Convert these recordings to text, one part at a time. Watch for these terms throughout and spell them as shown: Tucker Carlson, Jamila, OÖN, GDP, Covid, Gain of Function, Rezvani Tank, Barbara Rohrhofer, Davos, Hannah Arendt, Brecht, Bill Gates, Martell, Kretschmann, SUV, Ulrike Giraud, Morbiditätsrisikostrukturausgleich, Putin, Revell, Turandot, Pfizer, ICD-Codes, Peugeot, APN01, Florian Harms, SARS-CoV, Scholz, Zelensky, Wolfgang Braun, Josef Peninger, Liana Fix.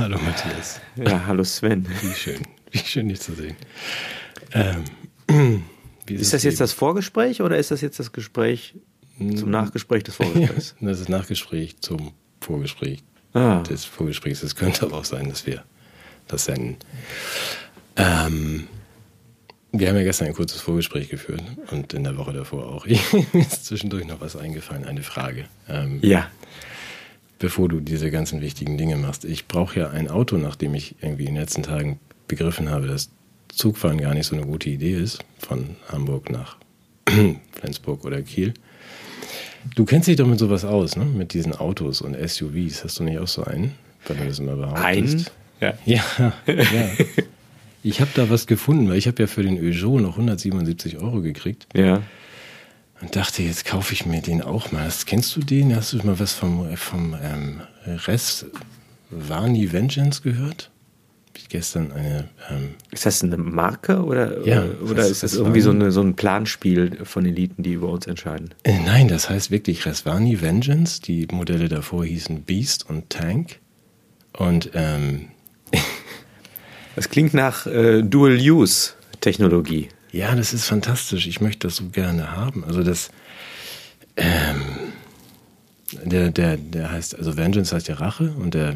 Hallo Matthias. Ja, hallo Sven. Wie schön dich zu sehen. Ist das jetzt das Vorgespräch oder ist das jetzt das Gespräch zum Nachgespräch des Vorgesprächs? Ja, das ist Nachgespräch zum Vorgespräch des Vorgesprächs. Es könnte aber auch sein, dass wir das senden. Wir haben ja gestern ein kurzes Vorgespräch geführt und in der Woche davor auch. Mir ist zwischendurch noch was eingefallen, eine Frage. Ja. Bevor du diese ganzen wichtigen Dinge machst. Ich brauche ja ein Auto, nachdem ich irgendwie in den letzten Tagen begriffen habe, dass Zugfahren gar nicht so eine gute Idee ist, von Hamburg nach Flensburg oder Kiel. Du kennst dich doch mit sowas aus, ne? Mit diesen Autos und SUVs. Hast du nicht auch so einen? Weil du das immer behauptest. Einen? Ja. Ja. Ich habe da was gefunden, weil ich habe ja für den Peugeot noch 177 € gekriegt. Ja. Und dachte, jetzt kaufe ich mir den auch mal. Kennst du den? Hast du mal was vom Rezvani Vengeance gehört? Ich gestern eine... ist das eine Marke oder, ja, oder ist das irgendwie so ein Planspiel von Eliten, die über uns entscheiden? Nein, das heißt wirklich Rezvani Vengeance. Die Modelle davor hießen Beast und Tank. Und das klingt nach Dual-Use-Technologie. Ja, das ist fantastisch. Ich möchte das so gerne haben. Also das, der heißt, also Vengeance heißt ja Rache und der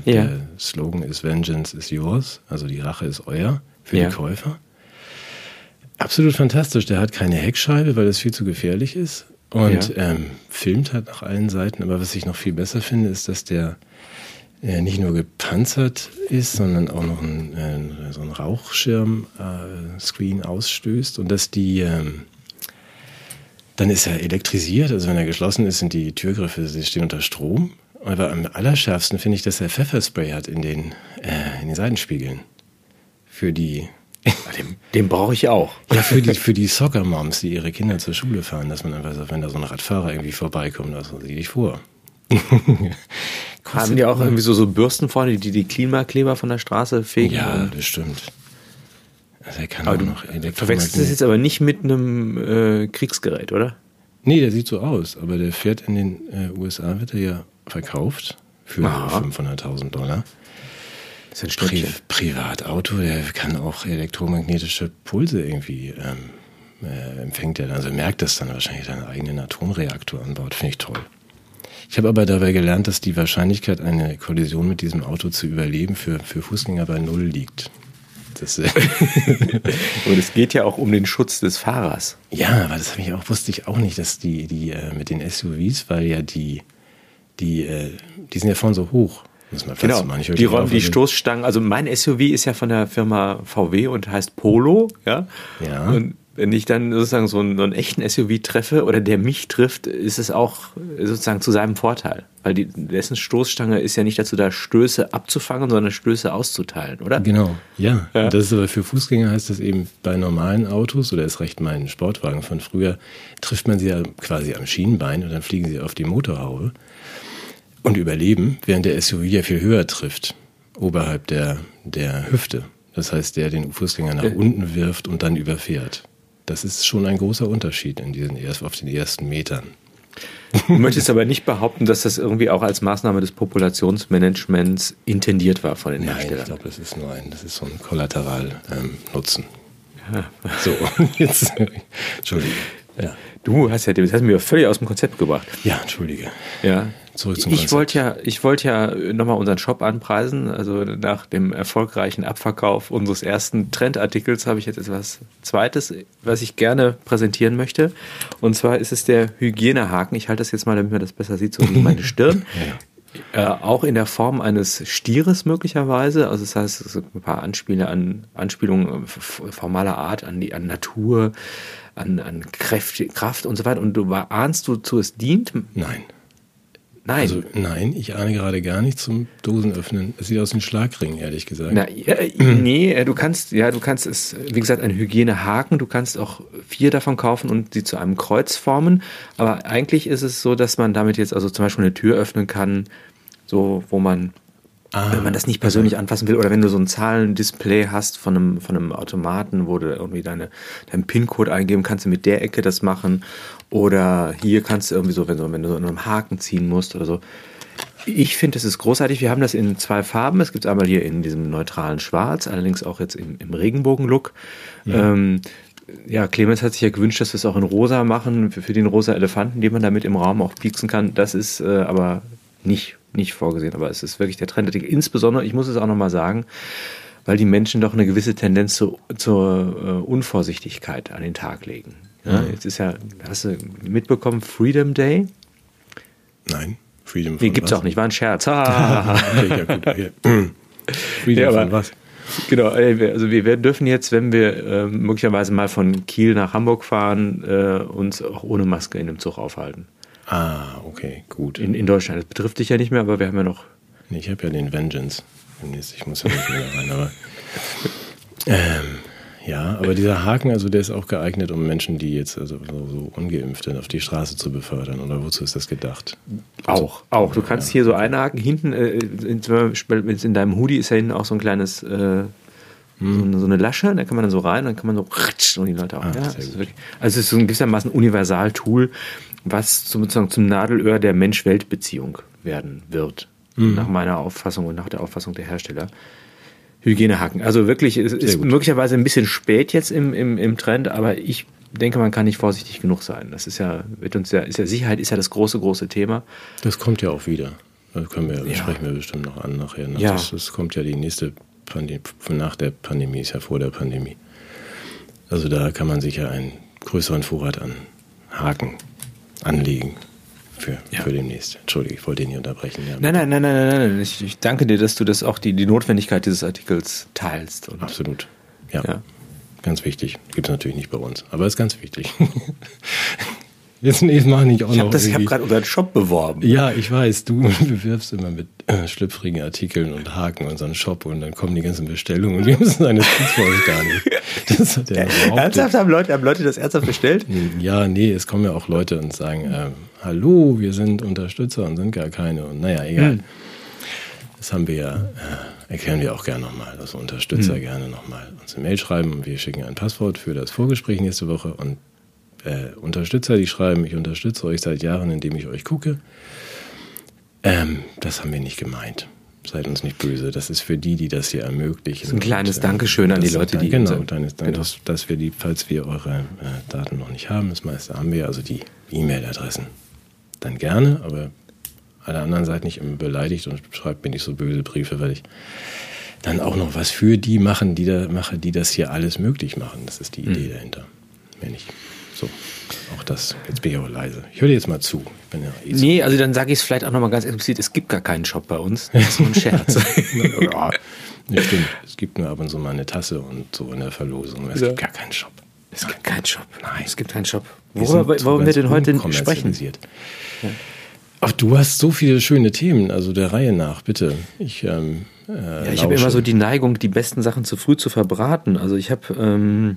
Slogan ist Vengeance is yours, also die Rache ist euer für die Käufer. Absolut fantastisch. Der hat keine Heckscheibe, weil das viel zu gefährlich ist und filmt halt nach allen Seiten. Aber was ich noch viel besser finde, ist, dass der nicht nur gepanzert ist, sondern auch noch so ein Rauchschirm-Screen ausstößt und dass die, dann ist er elektrisiert, also wenn er geschlossen ist, sind die Türgriffe, sie stehen unter Strom, aber am allerschärfsten finde ich, dass er Pfefferspray hat in den Seitenspiegeln. Für die... Den brauche ich auch. Ja, für die Soccer-Moms, die ihre Kinder zur Schule fahren, dass man einfach sagt, wenn da so ein Radfahrer irgendwie vorbeikommt, das sieh dich vor. Haben die auch irgendwie so Bürsten vorne, die Klimakleber von der Straße fegen? Ja, das stimmt. Also er kann aber auch noch Elektromagneten. Verwechselst du das jetzt aber nicht mit einem Kriegsgerät, oder? Nee, der sieht so aus, aber der fährt in den USA, wird er ja verkauft für $500,000. Das ist ein Privatauto, der kann auch elektromagnetische Pulse irgendwie empfängt er dann. Also merkt das dann wahrscheinlich, seinen eigenen Atomreaktor anbaut. Finde ich toll. Ich habe aber dabei gelernt, dass die Wahrscheinlichkeit, eine Kollision mit diesem Auto zu überleben, für Fußgänger bei 0 liegt. Das Und es geht ja auch um den Schutz des Fahrers. Ja, aber das wusste ich auch nicht, dass die mit den SUVs, weil ja die sind ja vorne so hoch. Genau, die räumen die Stoßstangen. Also mein SUV ist ja von der Firma VW und heißt Polo. Ja. Und wenn ich dann sozusagen so einen echten SUV treffe oder der mich trifft, ist es auch sozusagen zu seinem Vorteil. Weil dessen Stoßstange ist ja nicht dazu da, Stöße abzufangen, sondern Stöße auszuteilen, oder? Genau, ja. Das ist aber für Fußgänger heißt das eben bei normalen Autos, oder ist recht mein Sportwagen von früher, trifft man sie ja quasi am Schienenbein und dann fliegen sie auf die Motorhaube und überleben, während der SUV ja viel höher trifft, oberhalb der Hüfte. Das heißt, der den Fußgänger nach unten wirft und dann überfährt. Das ist schon ein großer Unterschied auf den ersten Metern. Du möchtest aber nicht behaupten, dass das irgendwie auch als Maßnahme des Populationsmanagements intendiert war von den Herstellern. Nein, ich glaube, das ist so ein Kollateral-Nutzen. Ja. So, jetzt, Entschuldige. Ja. Du hast mich völlig aus dem Konzept gebracht. Ja, Entschuldige. Ja. Zurück zum Konzept. Ich wollte ja nochmal unseren Shop anpreisen. Also nach dem erfolgreichen Abverkauf unseres ersten Trendartikels habe ich jetzt etwas Zweites, was ich gerne präsentieren möchte. Und zwar ist es der Hygienehaken. Ich halte das jetzt mal, damit man das besser sieht, so wie meine Stirn. Ja. Auch in der Form eines Stieres möglicherweise. Also das heißt, es sind ein paar Anspielungen formaler Art an Natur, an Kraft und so weiter. Und du ahnst wozu es dient? Nein. Also nein, ich ahne gerade gar nichts zum Dosenöffnen. Es sieht aus wie ein Schlagring, ehrlich gesagt. Nee, du kannst es, wie gesagt, ein Hygienehaken. Du kannst auch 4 davon kaufen und sie zu einem Kreuz formen. Aber eigentlich ist es so, dass man damit jetzt also zum Beispiel eine Tür öffnen kann, so wo man, wenn man das nicht persönlich anfassen will, oder wenn du so ein Zahlendisplay hast von einem Automaten, wo du irgendwie deinen PIN-Code eingeben kannst, du mit der Ecke das machen. Oder hier kannst du irgendwie so, wenn du so an einem Haken ziehen musst oder so. Ich finde, es ist großartig. Wir haben das in zwei Farben. Es gibt es einmal hier in diesem neutralen Schwarz, allerdings auch jetzt im Regenbogen-Look. Ja. Ja, Clemens hat sich ja gewünscht, dass wir es auch in rosa machen, für den rosa Elefanten, den man damit im Raum auch pieksen kann. Das ist aber nicht vorgesehen. Aber es ist wirklich der Trend. Insbesondere, ich muss es auch nochmal sagen, weil die Menschen doch eine gewisse Tendenz zur Unvorsichtigkeit an den Tag legen. Ja, jetzt ist ja, hast du mitbekommen, Freedom Day? Nein, Freedom Day. Nee, gibt's was? Auch nicht, war ein Scherz. Ah. Okay, ja, gut, okay. Freedom ja, von was? Genau, also wir dürfen jetzt, wenn wir möglicherweise mal von Kiel nach Hamburg fahren, uns auch ohne Maske in dem Zug aufhalten. Ah, okay, gut. In Deutschland, das betrifft dich ja nicht mehr, aber wir haben ja noch... Nee, ich habe ja den Vengeance demnächst, ich muss ja nicht wieder rein, aber... ja, aber dieser Haken, also der ist auch geeignet, um Menschen, die jetzt also so Ungeimpfte auf die Straße zu befördern. Oder wozu ist das gedacht? Auch. Du kannst hier so einhaken. Hinten, in deinem Hoodie ist ja hinten auch so ein kleines, so eine Lasche. Da kann man dann so rein, dann kann man so und die Leute auch. Ah, ja, also es ist so ein gewissermaßen Universaltool, was sozusagen zum Nadelöhr der Mensch-Welt-Beziehung werden wird. Mhm. Nach meiner Auffassung und nach der Auffassung der Hersteller. Hygienehaken. Also wirklich, es ist möglicherweise ein bisschen spät jetzt im Trend, aber ich denke, man kann nicht vorsichtig genug sein. Das ist ja, Sicherheit ist ja das große Thema. Das kommt ja auch wieder. Das können wir, sprechen wir bestimmt noch an nachher. Ja. Das kommt ja die nächste Pandemie, nach der Pandemie, ist ja vor der Pandemie. Also da kann man sich ja einen größeren Vorrat an Haken anlegen. Für demnächst. Entschuldige, ich wollte ihn nicht unterbrechen. Ja, nein. Ich danke dir, dass du das auch die Notwendigkeit dieses Artikels teilst. Und absolut. Ja. Ganz wichtig. Gibt es natürlich nicht bei uns, aber ist ganz wichtig. Jetzt mache ich auch noch. Ich habe gerade unseren Shop beworben. Ja, ich weiß. Du bewirbst immer mit schlüpfrigen Artikeln und Haken unseren Shop und dann kommen die ganzen Bestellungen und wir müssen eine Schutzfolge gar nicht. Das hat ernsthaft haben Leute das ernsthaft bestellt? Ja, nee, es kommen ja auch Leute und sagen, hallo, wir sind Unterstützer und sind gar keine. Und naja, egal. Das haben wir ja, erklären wir auch gerne nochmal, dass Unterstützer gerne nochmal uns eine Mail schreiben und wir schicken ein Passwort für das Vorgespräch nächste Woche und Unterstützer, die schreiben, ich unterstütze euch seit Jahren, indem ich euch gucke. Das haben wir nicht gemeint. Seid uns nicht böse. Das ist für die das hier ermöglichen. Das ist ein kleines Dankeschön an die Leute, die... Genau, dass wir die, falls wir eure Daten noch nicht haben, das meiste haben wir, also die E-Mail-Adressen, dann gerne, aber alle anderen seid nicht immer beleidigt und schreibt mir nicht so böse Briefe, weil ich dann auch noch was für die machen, die das hier alles möglich machen. Das ist die Idee dahinter. Mehr nicht. So, auch das. Jetzt bin ich auch leise. Ich höre dir jetzt mal zu. Ich bin ja also dann sage ich es vielleicht auch nochmal ganz explizit, es gibt gar keinen Shop bei uns. Das ist so ein Scherz. Ja, stimmt. Es gibt nur ab und zu mal eine Tasse und so in der Verlosung. Es gibt gar keinen Shop. Es gibt keinen Shop. Nein, es gibt keinen Shop. Worüber wollen wir denn heute sprechen? Ja. Ach, du hast so viele schöne Themen, also der Reihe nach, bitte. Ich habe immer so die Neigung, die besten Sachen zu früh zu verbraten. Also ich habe...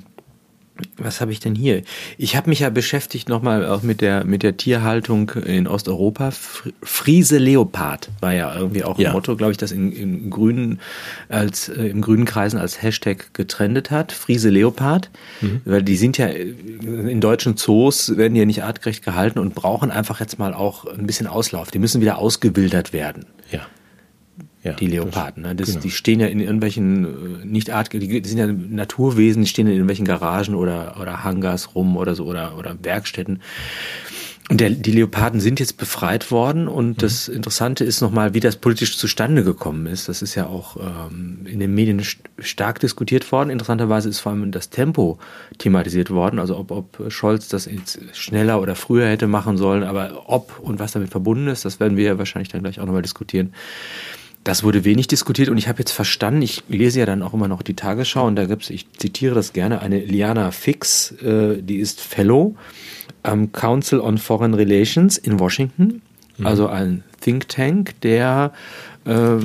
was habe ich denn hier? Ich habe mich ja beschäftigt nochmal auch mit der Tierhaltung in Osteuropa. Friese Leopard war ja irgendwie auch ein Motto, glaube ich, das im grünen Kreisen als Hashtag getrendet hat. Friese Leopard, weil die sind ja in deutschen Zoos, werden ja nicht artgerecht gehalten und brauchen einfach jetzt mal auch ein bisschen Auslauf. Die müssen wieder ausgewildert werden. Ja. Ja, die Leoparden, genau. Die stehen ja in irgendwelchen die sind ja Naturwesen, die stehen in irgendwelchen Garagen oder Hangars rum oder so oder Werkstätten. Und die Leoparden sind jetzt befreit worden und das Interessante ist nochmal, wie das politisch zustande gekommen ist. Das ist ja auch in den Medien stark diskutiert worden. Interessanterweise ist vor allem das Tempo thematisiert worden, also ob Scholz das jetzt schneller oder früher hätte machen sollen, aber ob und was damit verbunden ist, das werden wir ja wahrscheinlich dann gleich auch nochmal diskutieren. Das wurde wenig diskutiert und ich habe jetzt verstanden, ich lese ja dann auch immer noch die Tagesschau und da gibt's, ich zitiere das gerne, eine Liana Fix, die ist Fellow am Council on Foreign Relations in Washington, also ein Think Tank, der, soll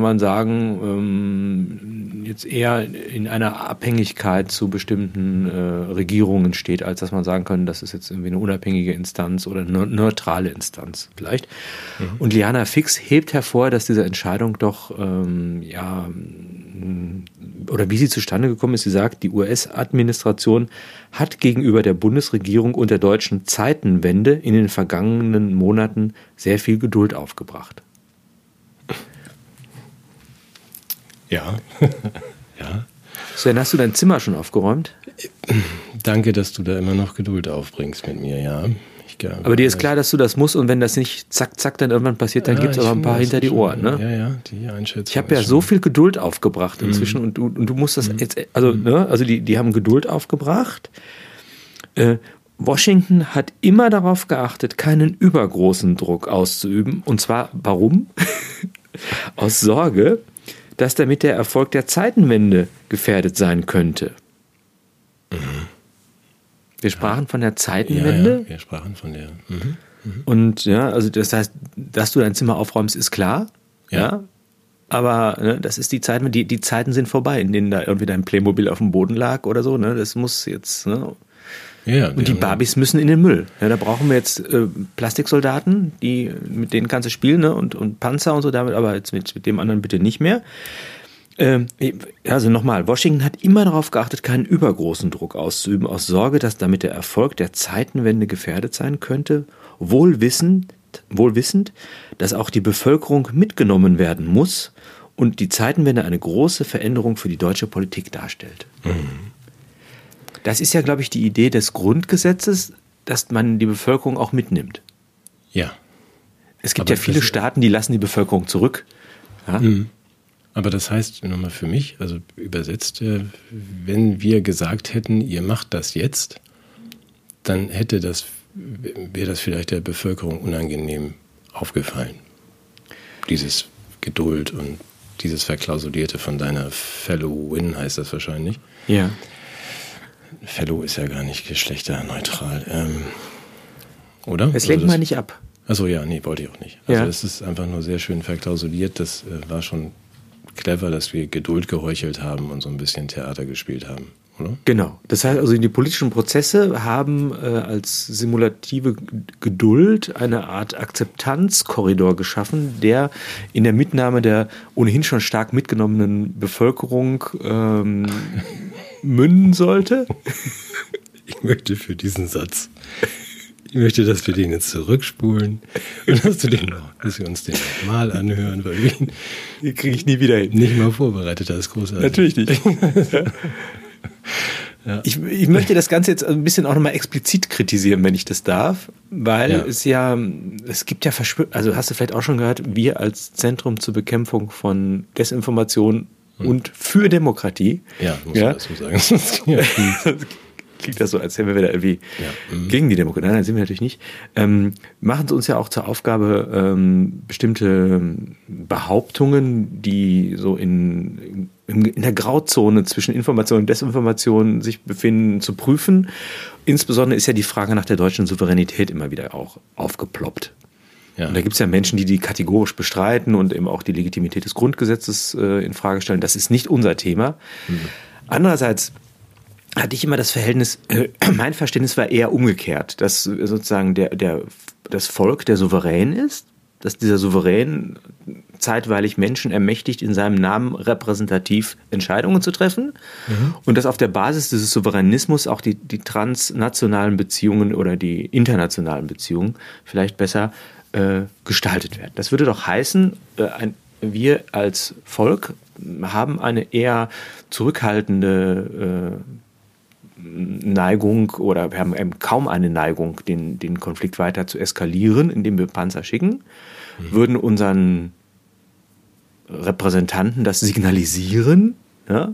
man sagen, jetzt eher in einer Abhängigkeit zu bestimmten Regierungen steht, als dass man sagen kann, das ist jetzt irgendwie eine unabhängige Instanz oder eine neutrale Instanz vielleicht. Und Liana Fix hebt hervor, dass diese Entscheidung doch, oder wie sie zustande gekommen ist. Sie sagt, die US-Administration hat gegenüber der Bundesregierung und der deutschen Zeitenwende in den vergangenen Monaten sehr viel Geduld aufgebracht. Ja. Ja. Sven, hast du dein Zimmer schon aufgeräumt? Danke, dass du da immer noch Geduld aufbringst mit mir, ja. Aber dir ist klar, dass du das musst, und wenn das nicht zack, zack, dann irgendwann passiert, dann gibt es aber ein paar hinter die Ohren. Ne? Ja, ja, die Einschätzung. Ich habe ja so viel Geduld aufgebracht inzwischen, und du musst das jetzt, also, ne, also die haben Geduld aufgebracht. Washington hat immer darauf geachtet, keinen übergroßen Druck auszuüben. Und zwar, warum? Aus Sorge, dass damit der Erfolg der Zeitenwende gefährdet sein könnte. Mhm. Wir sprachen von der Zeitenwende. Ja, ja, wir sprachen von der. Mhm. Mhm. Und ja, also das heißt, dass du dein Zimmer aufräumst, ist klar. Ja. Ja. Aber ne, das ist die Zeitenwende. Die Zeiten sind vorbei, in denen da irgendwie dein Playmobil auf dem Boden lag oder so. Ne? Das muss jetzt. Ne? Ja, und die Barbies müssen in den Müll. Ja, da brauchen wir jetzt Plastiksoldaten, mit denen kannst du spielen, ne? Und Panzer und so damit, aber jetzt mit dem anderen bitte nicht mehr. Also nochmal, Washington hat immer darauf geachtet, keinen übergroßen Druck auszuüben, aus Sorge, dass damit der Erfolg der Zeitenwende gefährdet sein könnte, wohl wissend, dass auch die Bevölkerung mitgenommen werden muss und die Zeitenwende eine große Veränderung für die deutsche Politik darstellt. Mhm. Das ist ja, glaube ich, die Idee des Grundgesetzes, dass man die Bevölkerung auch mitnimmt. Ja. Es gibt ja viele Staaten, die lassen die Bevölkerung zurück. Ja? Mhm. Aber das heißt, nochmal für mich, also übersetzt, wenn wir gesagt hätten, ihr macht das jetzt, dann wäre das vielleicht der Bevölkerung unangenehm aufgefallen. Dieses Geduld und dieses Verklausulierte von deiner Fellow Win heißt das wahrscheinlich. Ja. Fellow ist ja gar nicht geschlechterneutral. Oder? Es lenkt mal nicht ab. Achso, ja, nee, wollte ich auch nicht. Also es ist einfach nur sehr schön verklausuliert. Das war schon clever, dass wir Geduld geheuchelt haben und so ein bisschen Theater gespielt haben, oder? Genau. Das heißt also, die politischen Prozesse haben als simulative Geduld eine Art Akzeptanzkorridor geschaffen, der in der Mitnahme der ohnehin schon stark mitgenommenen Bevölkerung münden sollte. Ich möchte für diesen Satz... Ich möchte, dass wir den jetzt zurückspulen und dass wir uns den nochmal anhören, weil den kriege ich nie wieder hin. Nicht mal vorbereitet, das ist großartig. Natürlich nicht. Ja. Ich möchte das Ganze jetzt ein bisschen auch nochmal explizit kritisieren, wenn ich das darf, weil es gibt ja also hast du vielleicht auch schon gehört, wir als Zentrum zur Bekämpfung von Desinformation und für Demokratie. Ja, muss man dazu sagen. Klingt das so, als wären wir da irgendwie gegen die Demokratie. Nein, sind wir natürlich nicht. Machen es uns ja auch zur Aufgabe, bestimmte Behauptungen, die so in der Grauzone zwischen Information und Desinformation sich befinden, zu prüfen. Insbesondere ist ja die Frage nach der deutschen Souveränität immer wieder auch aufgeploppt. Ja. Und da gibt es ja Menschen, die kategorisch bestreiten und eben auch die Legitimität des Grundgesetzes in Frage stellen. Das ist nicht unser Thema. Mhm. Andererseits hatte ich immer das Verhältnis, mein Verständnis war eher umgekehrt, dass sozusagen das Volk der Souverän ist, dass dieser Souverän zeitweilig Menschen ermächtigt, in seinem Namen repräsentativ Entscheidungen zu treffen und dass auf der Basis dieses Souveränismus auch die transnationalen Beziehungen oder die internationalen Beziehungen vielleicht besser gestaltet werden. Das würde doch heißen, wir als Volk haben eine eher zurückhaltende Neigung oder wir haben eben kaum eine Neigung, den Konflikt weiter zu eskalieren, indem wir Panzer schicken, würden unseren Repräsentanten das signalisieren, ja?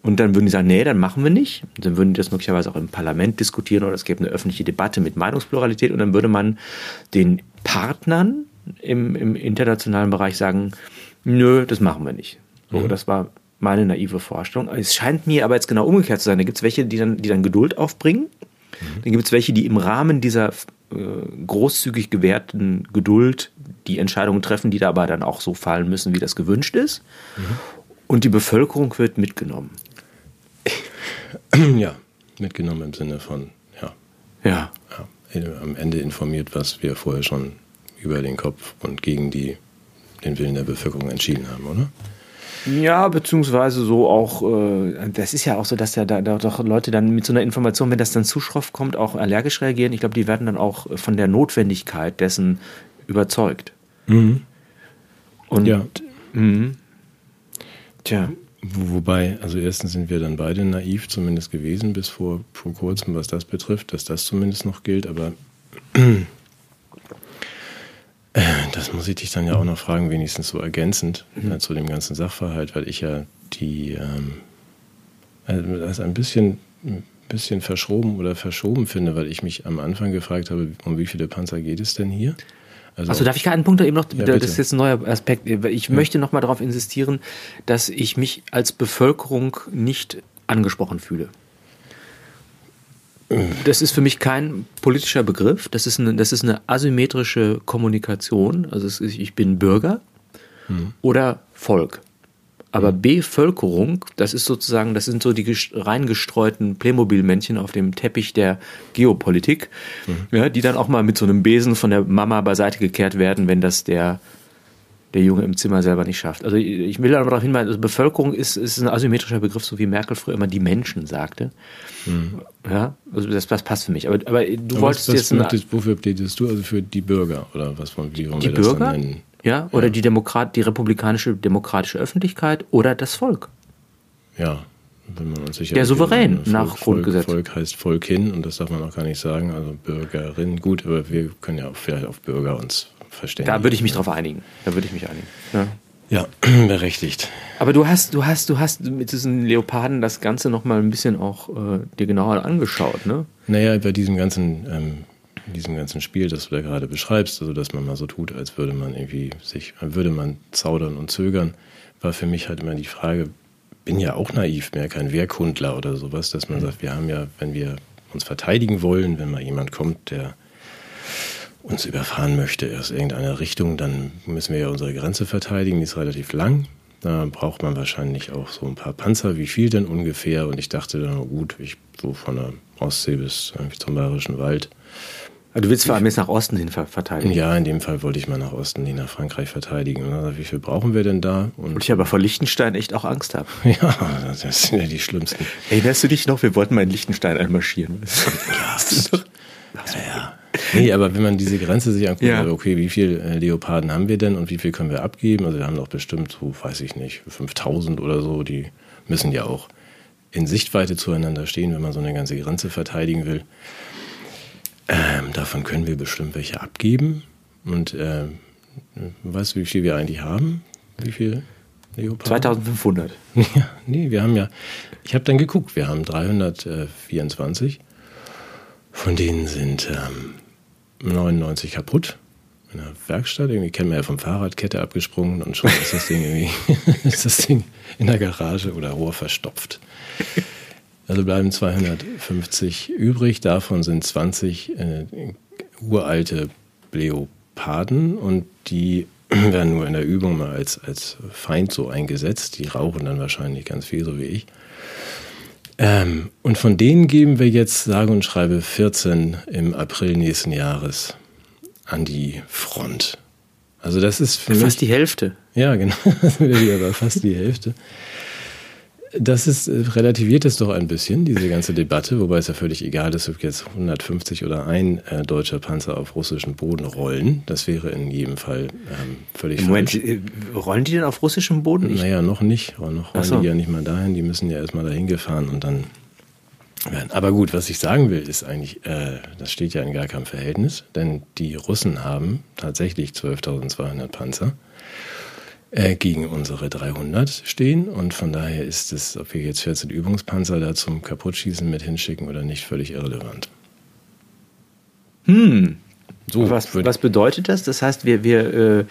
Und dann würden die sagen, nee, dann machen wir nicht. Und dann würden die das möglicherweise auch im Parlament diskutieren oder es gäbe eine öffentliche Debatte mit Meinungspluralität und dann würde man den Partnern im internationalen Bereich sagen, nö, das machen wir nicht. So, das war meine naive Vorstellung. Es scheint mir aber jetzt genau umgekehrt zu sein. Da gibt es welche, die dann Geduld aufbringen. Dann gibt es welche, die im Rahmen dieser großzügig gewährten Geduld die Entscheidungen treffen, die dabei dann auch so fallen müssen, wie das gewünscht ist. Und die Bevölkerung wird mitgenommen. Ja, mitgenommen im Sinne von, am Ende informiert, was wir vorher schon über den Kopf und gegen den Willen der Bevölkerung entschieden haben, oder? Ja, beziehungsweise so auch, das ist ja auch so, dass ja da doch Leute dann mit so einer Information, wenn das dann zu schroff kommt, auch allergisch reagieren. Ich glaube, die werden dann auch von der Notwendigkeit dessen überzeugt. Mhm. Und Tja, wobei, also erstens sind wir dann beide naiv zumindest gewesen bis vor kurzem, was das betrifft, dass das zumindest noch gilt, aber das muss ich dich dann ja auch noch fragen, wenigstens so ergänzend zu dem ganzen Sachverhalt, weil ich ja die das ein bisschen verschoben finde, weil ich mich am Anfang gefragt habe, um wie viele Panzer geht es denn hier? Also darf ich gerade einen Punkt da eben noch, ja, das ist jetzt ein neuer Aspekt, ich möchte nochmal darauf insistieren, dass ich mich als Bevölkerung nicht angesprochen fühle. Das ist für mich kein politischer Begriff, das ist eine asymmetrische Kommunikation, also es ist, ich bin Bürger oder Volk. Aber Bevölkerung, das ist sozusagen, das sind so die reingestreuten Playmobil-Männchen auf dem Teppich der Geopolitik, ja, die dann auch mal mit so einem Besen von der Mama beiseite gekehrt werden, wenn das der Junge im Zimmer selber nicht schafft. Also ich will darauf hinweisen, also Bevölkerung ist ein asymmetrischer Begriff, so wie Merkel früher immer die Menschen sagte. Ja, also das passt für mich. Aber du wolltest jetzt... Wofür plädierst du? Also für die Bürger? Oder was wollen wir das Bürger? Dann nennen? Ja, oder ja. Die republikanische demokratische Öffentlichkeit oder das Volk. Ja, wenn man uns sicher der Souverän nach Grundgesetz. Volk heißt Volkin und das darf man auch gar nicht sagen, also Bürgerin. Gut, aber wir können ja auch vielleicht auf Bürger uns verständigen. Da würde ich mich drauf einigen. Ja, berechtigt. Aber du hast mit diesen Leoparden das Ganze nochmal ein bisschen auch dir genauer angeschaut, ne? Naja, bei diesem ganzen Spiel, das du da gerade beschreibst, also dass man mal so tut, als würde man irgendwie zaudern und zögern, war für mich halt immer die Frage, bin ja auch naiv, mehr kein Wehrkundler oder sowas, dass man sagt, wir haben ja, wenn wir uns verteidigen wollen, wenn mal jemand kommt, der uns überfahren möchte aus irgendeiner Richtung, dann müssen wir ja unsere Grenze verteidigen, die ist relativ lang. Da braucht man wahrscheinlich auch so ein paar Panzer, wie viel denn ungefähr? Und ich dachte dann, gut, so von der Ostsee bis zum Bayerischen Wald. Also du willst vor allem jetzt nach Osten hin verteidigen? Ja, in dem Fall wollte ich mal nach Osten hin, nach Frankreich verteidigen. Wie viel brauchen wir denn da? Und ich aber vor Liechtenstein echt auch Angst habe. Ja, das sind ja die Schlimmsten. Erinnerst du dich noch, wir wollten mal in Liechtenstein einmarschieren? Ja. Nee, aber wenn man diese Grenze sich anguckt, okay, wie viele Leoparden haben wir denn und wie viel können wir abgeben? Also wir haben doch bestimmt, so weiß ich nicht, 5000 oder so, die müssen ja auch in Sichtweite zueinander stehen, wenn man so eine ganze Grenze verteidigen will. Davon können wir bestimmt welche abgeben. Und weißt du, wie viel wir eigentlich haben? Wie viel Leoparden? 2500. Ja, nee, wir haben ja, ich habe dann geguckt, wir haben 324. Von denen sind 99 kaputt in der Werkstatt. Irgendwie kennen wir ja vom Fahrradkette abgesprungen und schon ist das Ding in der Garage oder Rohr verstopft. Also bleiben 250 übrig. Davon sind 20 uralte Leoparden und die werden nur in der Übung mal als Feind so eingesetzt. Die rauchen dann wahrscheinlich ganz viel, so wie ich. Und von denen geben wir jetzt sage und schreibe 14 im April nächsten Jahres an die Front. Also das ist für mich fast die Hälfte. Ja, genau. Aber fast die Hälfte. Das ist, relativiert es doch ein bisschen, diese ganze Debatte, wobei es ja völlig egal ist, ob jetzt 150 oder ein deutscher Panzer auf russischem Boden rollen. Das wäre in jedem Fall völlig Moment, falsch. Rollen die denn auf russischem Boden? Naja, noch nicht. Aber noch rollen die ja nicht mal dahin. Die müssen ja erstmal dahin gefahren und dann werden. Aber gut, was ich sagen will, ist eigentlich, das steht ja in gar keinem Verhältnis, denn die Russen haben tatsächlich 12.200 Panzer gegen unsere 300 stehen und von daher ist es, ob wir jetzt 14 Übungspanzer da zum Kaputtschießen mit hinschicken oder nicht, völlig irrelevant. So, was bedeutet das? Das heißt, wir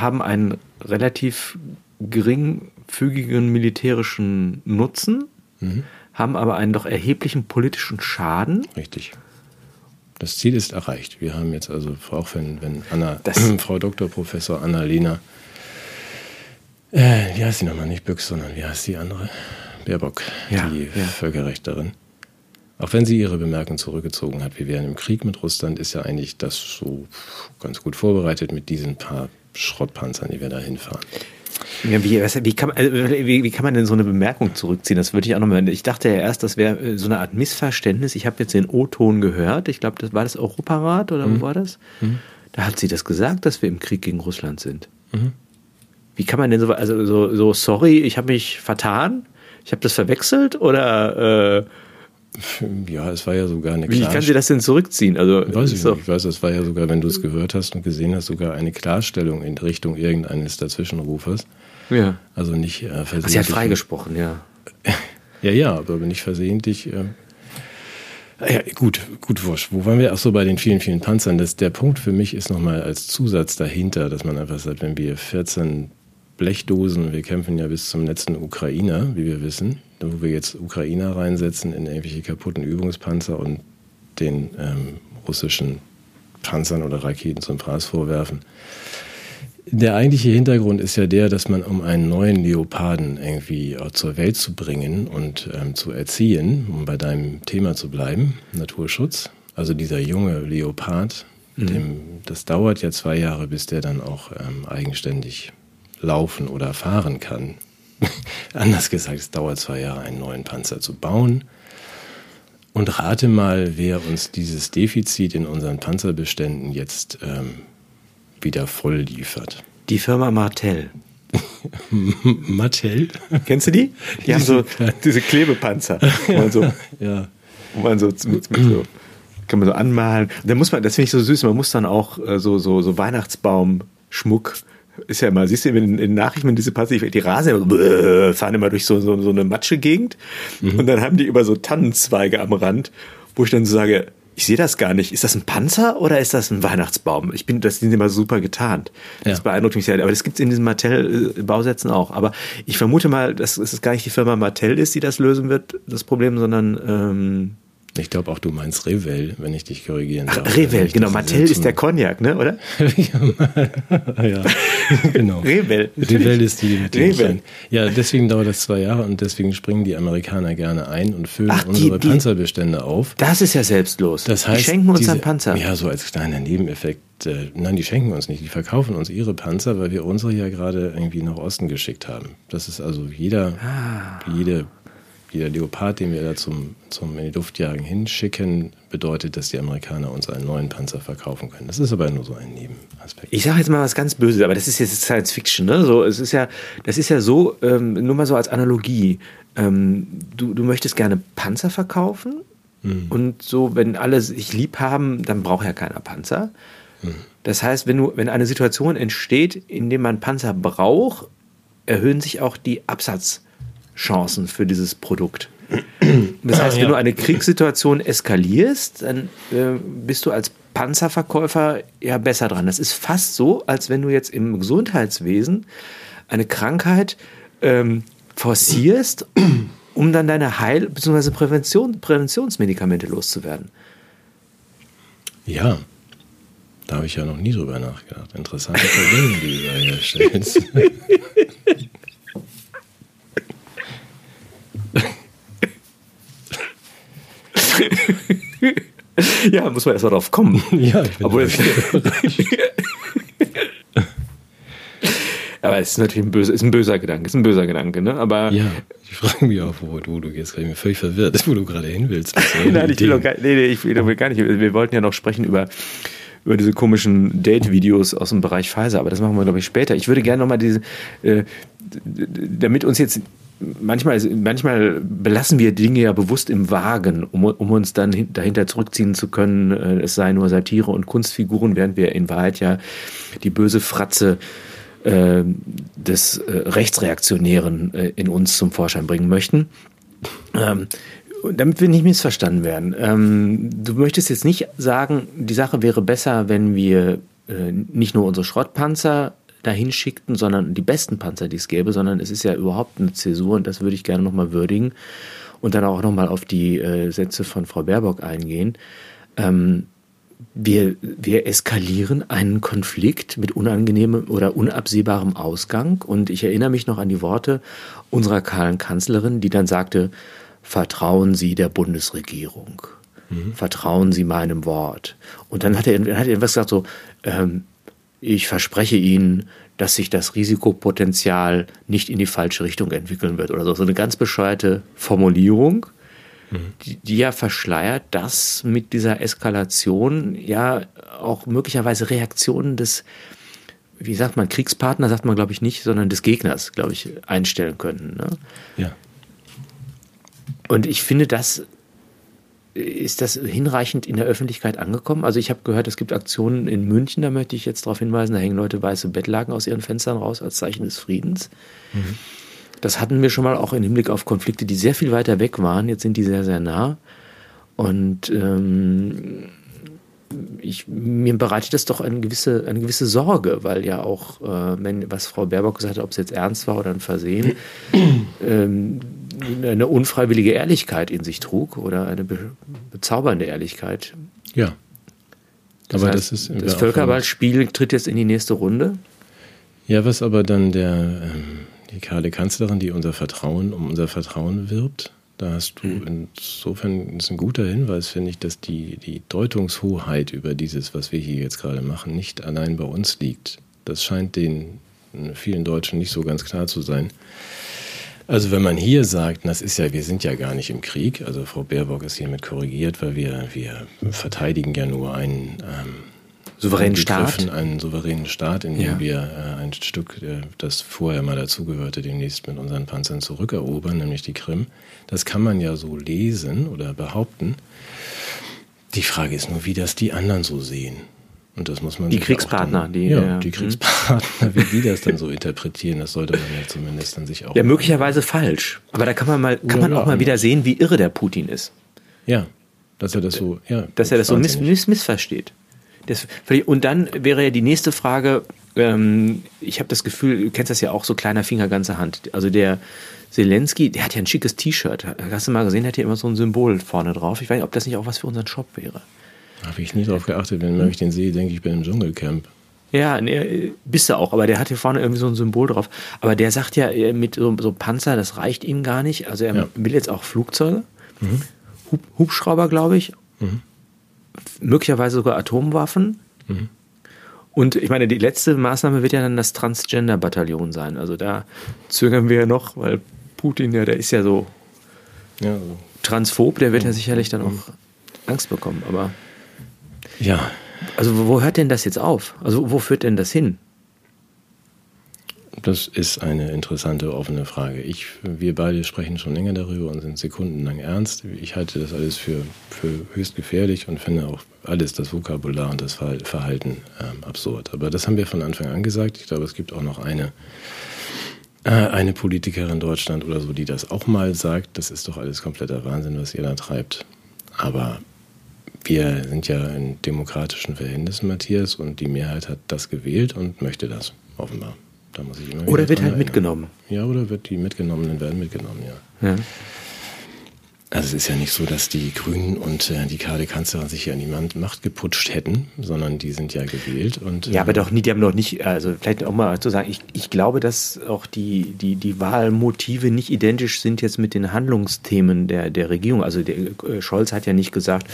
haben einen relativ geringfügigen militärischen Nutzen, haben aber einen doch erheblichen politischen Schaden. Richtig. Das Ziel ist erreicht. Wir haben jetzt also, auch wenn Frau Dr. Professor Anna-Lena wie heißt die nochmal? Nicht Büchs, sondern wie heißt die andere? Baerbock, die Völkerrechterin. Auch wenn sie ihre Bemerkung zurückgezogen hat, wir wären im Krieg mit Russland, ist ja eigentlich das so ganz gut vorbereitet mit diesen paar Schrottpanzern, die wir da hinfahren. Ja, wie kann man denn so eine Bemerkung zurückziehen? Das würde ich auch nochmal. Ich dachte ja erst, das wäre so eine Art Missverständnis. Ich habe jetzt den O-Ton gehört. Ich glaube, das war das Europarat oder wo war das? Da hat sie das gesagt, dass wir im Krieg gegen Russland sind. wie kann man denn so, also so sorry, ich habe mich vertan, ich habe das verwechselt oder ja, es war ja sogar eine Klarstellung. Wie kann sie das denn zurückziehen? Also, weiß ich nicht. Ich weiß, es war ja sogar, wenn du es gehört hast und gesehen hast, sogar eine Klarstellung in Richtung irgendeines Dazwischenrufers. Ja. Also nicht versehentlich. Ach, sie hat freigesprochen, ja. Ja, aber nicht versehentlich. Ja, gut, wurscht. Wo waren wir? Ach so, bei den vielen, vielen Panzern. Der Punkt für mich ist nochmal als Zusatz dahinter, dass man einfach sagt, wenn wir 14 Blechdosen, wir kämpfen ja bis zum letzten Ukrainer, wie wir wissen, wo wir jetzt Ukrainer reinsetzen in irgendwelche kaputten Übungspanzer und den russischen Panzern oder Raketen zum Fraß vorwerfen. Der eigentliche Hintergrund ist ja der, dass man, um einen neuen Leoparden irgendwie zur Welt zu bringen und zu erziehen, um bei deinem Thema zu bleiben, Naturschutz, also dieser junge Leopard, das dauert ja 2 Jahre, bis der dann auch eigenständig laufen oder fahren kann. Anders gesagt, es dauert 2 Jahre, einen neuen Panzer zu bauen. Und rate mal, wer uns dieses Defizit in unseren Panzerbeständen jetzt wieder voll liefert. Die Firma Martell. Martell? Kennst du die? Die haben so diese Klebepanzer. Wo man so kann man so anmalen. Da muss man, das finde ich so süß, man muss dann auch so Weihnachtsbaumschmuck, ist ja immer, siehst du in den Nachrichten, diese Panzer, die rasen, fahren immer durch so eine Matschegegend und dann haben die über so Tannenzweige am Rand, wo ich dann so sage, ich sehe das gar nicht. Ist das ein Panzer oder ist das ein Weihnachtsbaum? Das sind immer super getarnt. Das beeindruckt mich sehr. Aber das gibt es in diesen Martell-Bausätzen auch. Aber ich vermute mal, dass es gar nicht die Firma Martell ist, die das lösen wird, das Problem, sondern... ich glaube auch, du meinst Revell, wenn ich dich korrigieren darf. Revell, genau. Martell ist der Cognac, ne, oder? Ja, genau. Revell. Revell ist die mit dem Stein. Ja, deswegen dauert das 2 Jahre und deswegen springen die Amerikaner gerne ein und füllen unsere Panzerbestände auf. Das ist ja selbstlos. Das heißt, die schenken uns dann Panzer. Ja, so als kleiner Nebeneffekt. Nein, die schenken uns nicht. Die verkaufen uns ihre Panzer, weil wir unsere ja gerade irgendwie nach Osten geschickt haben. Das ist also jeder Leopard, den wir da zum in die Luft jagen hinschicken, bedeutet, dass die Amerikaner uns einen neuen Panzer verkaufen können. Das ist aber nur so ein Nebenaspekt. Ich sage jetzt mal was ganz Böses, aber das ist jetzt Science Fiction, ne? So, das ist ja so, nur mal so als Analogie. Du möchtest gerne Panzer verkaufen und so, wenn alle sich lieb haben, dann braucht ja keiner Panzer. Das heißt, wenn eine Situation entsteht, in der man Panzer braucht, erhöhen sich auch die Absatzchancen für dieses Produkt. Das heißt, wenn du eine Kriegssituation eskalierst, dann bist du als Panzerverkäufer ja besser dran. Das ist fast so, als wenn du jetzt im Gesundheitswesen eine Krankheit forcierst, um dann deine Heil- bzw. Präventionsmedikamente loszuwerden. Ja. Da habe ich ja noch nie drüber nachgedacht. Interessante Probleme, die du da herstellst. Ja, muss man erst mal drauf kommen. Ja, ich bin aber es ist natürlich ein böser Gedanke, ne? Aber ja, ich frage mich auch, wo du gehst. Ich bin völlig verwirrt, wo du gerade hin willst. Nein, ich will gar nicht. Wir wollten ja noch sprechen über diese komischen Date-Videos aus dem Bereich Pfizer, aber das machen wir, glaube ich, später. Ich würde gerne nochmal damit uns jetzt manchmal belassen wir Dinge ja bewusst im Wagen, um uns dann dahinter zurückziehen zu können, es seien nur Satire und Kunstfiguren, während wir in Wahrheit ja die böse Fratze des Rechtsreaktionären in uns zum Vorschein bringen möchten. Damit wir nicht missverstanden werden. Du möchtest jetzt nicht sagen, die Sache wäre besser, wenn wir nicht nur unsere Schrottpanzer dahin schickten, sondern die besten Panzer, die es gäbe, sondern es ist ja überhaupt eine Zäsur und das würde ich gerne nochmal würdigen und dann auch nochmal auf die Sätze von Frau Baerbock eingehen. Wir eskalieren einen Konflikt mit unangenehmem oder unabsehbarem Ausgang und ich erinnere mich noch an die Worte unserer kahlen Kanzlerin, die dann sagte, vertrauen Sie der Bundesregierung, vertrauen Sie meinem Wort. Und dann hat er irgendwas gesagt so, ich verspreche Ihnen, dass sich das Risikopotenzial nicht in die falsche Richtung entwickeln wird oder so. So eine ganz bescheuerte Formulierung, die ja verschleiert, dass mit dieser Eskalation ja auch möglicherweise Reaktionen des wie sagt man, Kriegspartner sagt man, glaube ich, nicht, sondern des Gegners, glaube ich, einstellen könnten. Ne? Ja. Und ich finde, ist das hinreichend in der Öffentlichkeit angekommen? Also ich habe gehört, es gibt Aktionen in München, da möchte ich jetzt darauf hinweisen, da hängen Leute weiße Bettlaken aus ihren Fenstern raus als Zeichen des Friedens. Mhm. Das hatten wir schon mal auch im Hinblick auf Konflikte, die sehr viel weiter weg waren. Jetzt sind die sehr, sehr nah. Und mir bereitet das doch eine gewisse Sorge, weil ja auch, was Frau Baerbock gesagt hat, ob es jetzt ernst war oder ein Versehen, eine unfreiwillige Ehrlichkeit in sich trug oder eine bezaubernde Ehrlichkeit. Ja. Das aber heißt, das Völkerballspiel tritt jetzt in die nächste Runde. Ja, was aber dann die kahle Kanzlerin, die um unser Vertrauen wirbt, da hast du insofern, das ist ein guter Hinweis, finde ich, dass die Deutungshoheit über dieses, was wir hier jetzt gerade machen, nicht allein bei uns liegt. Das scheint den vielen Deutschen nicht so ganz klar zu sein. Also wenn man hier sagt, das ist ja, wir sind ja gar nicht im Krieg, also Frau Baerbock ist hiermit korrigiert, weil wir verteidigen ja nur einen souveränen Staat. Einen souveränen Staat, in dem wir ein Stück, das vorher mal dazugehörte, demnächst mit unseren Panzern zurückerobern, nämlich die Krim. Das kann man ja so lesen oder behaupten. Die Frage ist nur, wie das die anderen so sehen. Und das muss man die Kriegspartner, die Kriegspartner, wie die das dann so interpretieren, das sollte man ja zumindest dann sich auch. Ja, möglicherweise falsch. Aber da kann man auch mal wieder sehen, wie irre der Putin ist. Ja, dass er das so, missversteht. Und dann wäre ja die nächste Frage, ich habe das Gefühl, du kennst das ja auch, so kleiner Finger, ganze Hand. Also der Zelensky, der hat ja ein schickes T-Shirt. Hast du mal gesehen, der hat ja immer so ein Symbol vorne drauf. Ich weiß nicht, ob das nicht auch was für unseren Shop wäre. Habe ich nie drauf geachtet. Wenn ich den sehe, denke ich, bin im Dschungelcamp. Ja, nee, bist du auch, aber der hat hier vorne irgendwie so ein Symbol drauf. Aber der sagt ja, mit so Panzer, das reicht ihm gar nicht. Also er will jetzt auch Flugzeuge, Hubschrauber, glaube ich. Mhm. Möglicherweise sogar Atomwaffen. Mhm. Und ich meine, die letzte Maßnahme wird ja dann das Transgender-Bataillon sein. Also da zögern wir ja noch, weil Putin ja, der ist ja so transphob, der wird ja sicherlich dann auch Angst bekommen. Aber ja. Also wo hört denn das jetzt auf? Also wo führt denn das hin? Das ist eine interessante, offene Frage. Wir beide sprechen schon länger darüber und sind sekundenlang ernst. Ich halte das alles für höchst gefährlich und finde auch alles, das Vokabular und das Verhalten absurd. Aber das haben wir von Anfang an gesagt. Ich glaube, es gibt auch noch eine Politikerin in Deutschland oder so, die das auch mal sagt. Das ist doch alles kompletter Wahnsinn, was ihr da treibt. Aber wir sind ja in demokratischen Verhältnissen, Matthias, und die Mehrheit hat das gewählt und möchte das, offenbar. Da muss ich immer oder wird halt mitgenommen. Ja, oder die Mitgenommenen werden mitgenommen, ja. Also es ist ja nicht so, dass die Grünen und die kahle Kanzlerin sich ja an die Macht geputscht hätten, sondern die sind ja gewählt. Und, ja, aber doch nicht, die haben doch nicht, also vielleicht auch mal zu sagen, ich glaube, dass auch die Wahlmotive nicht identisch sind jetzt mit den Handlungsthemen der Regierung. Also Scholz hat ja nicht gesagt,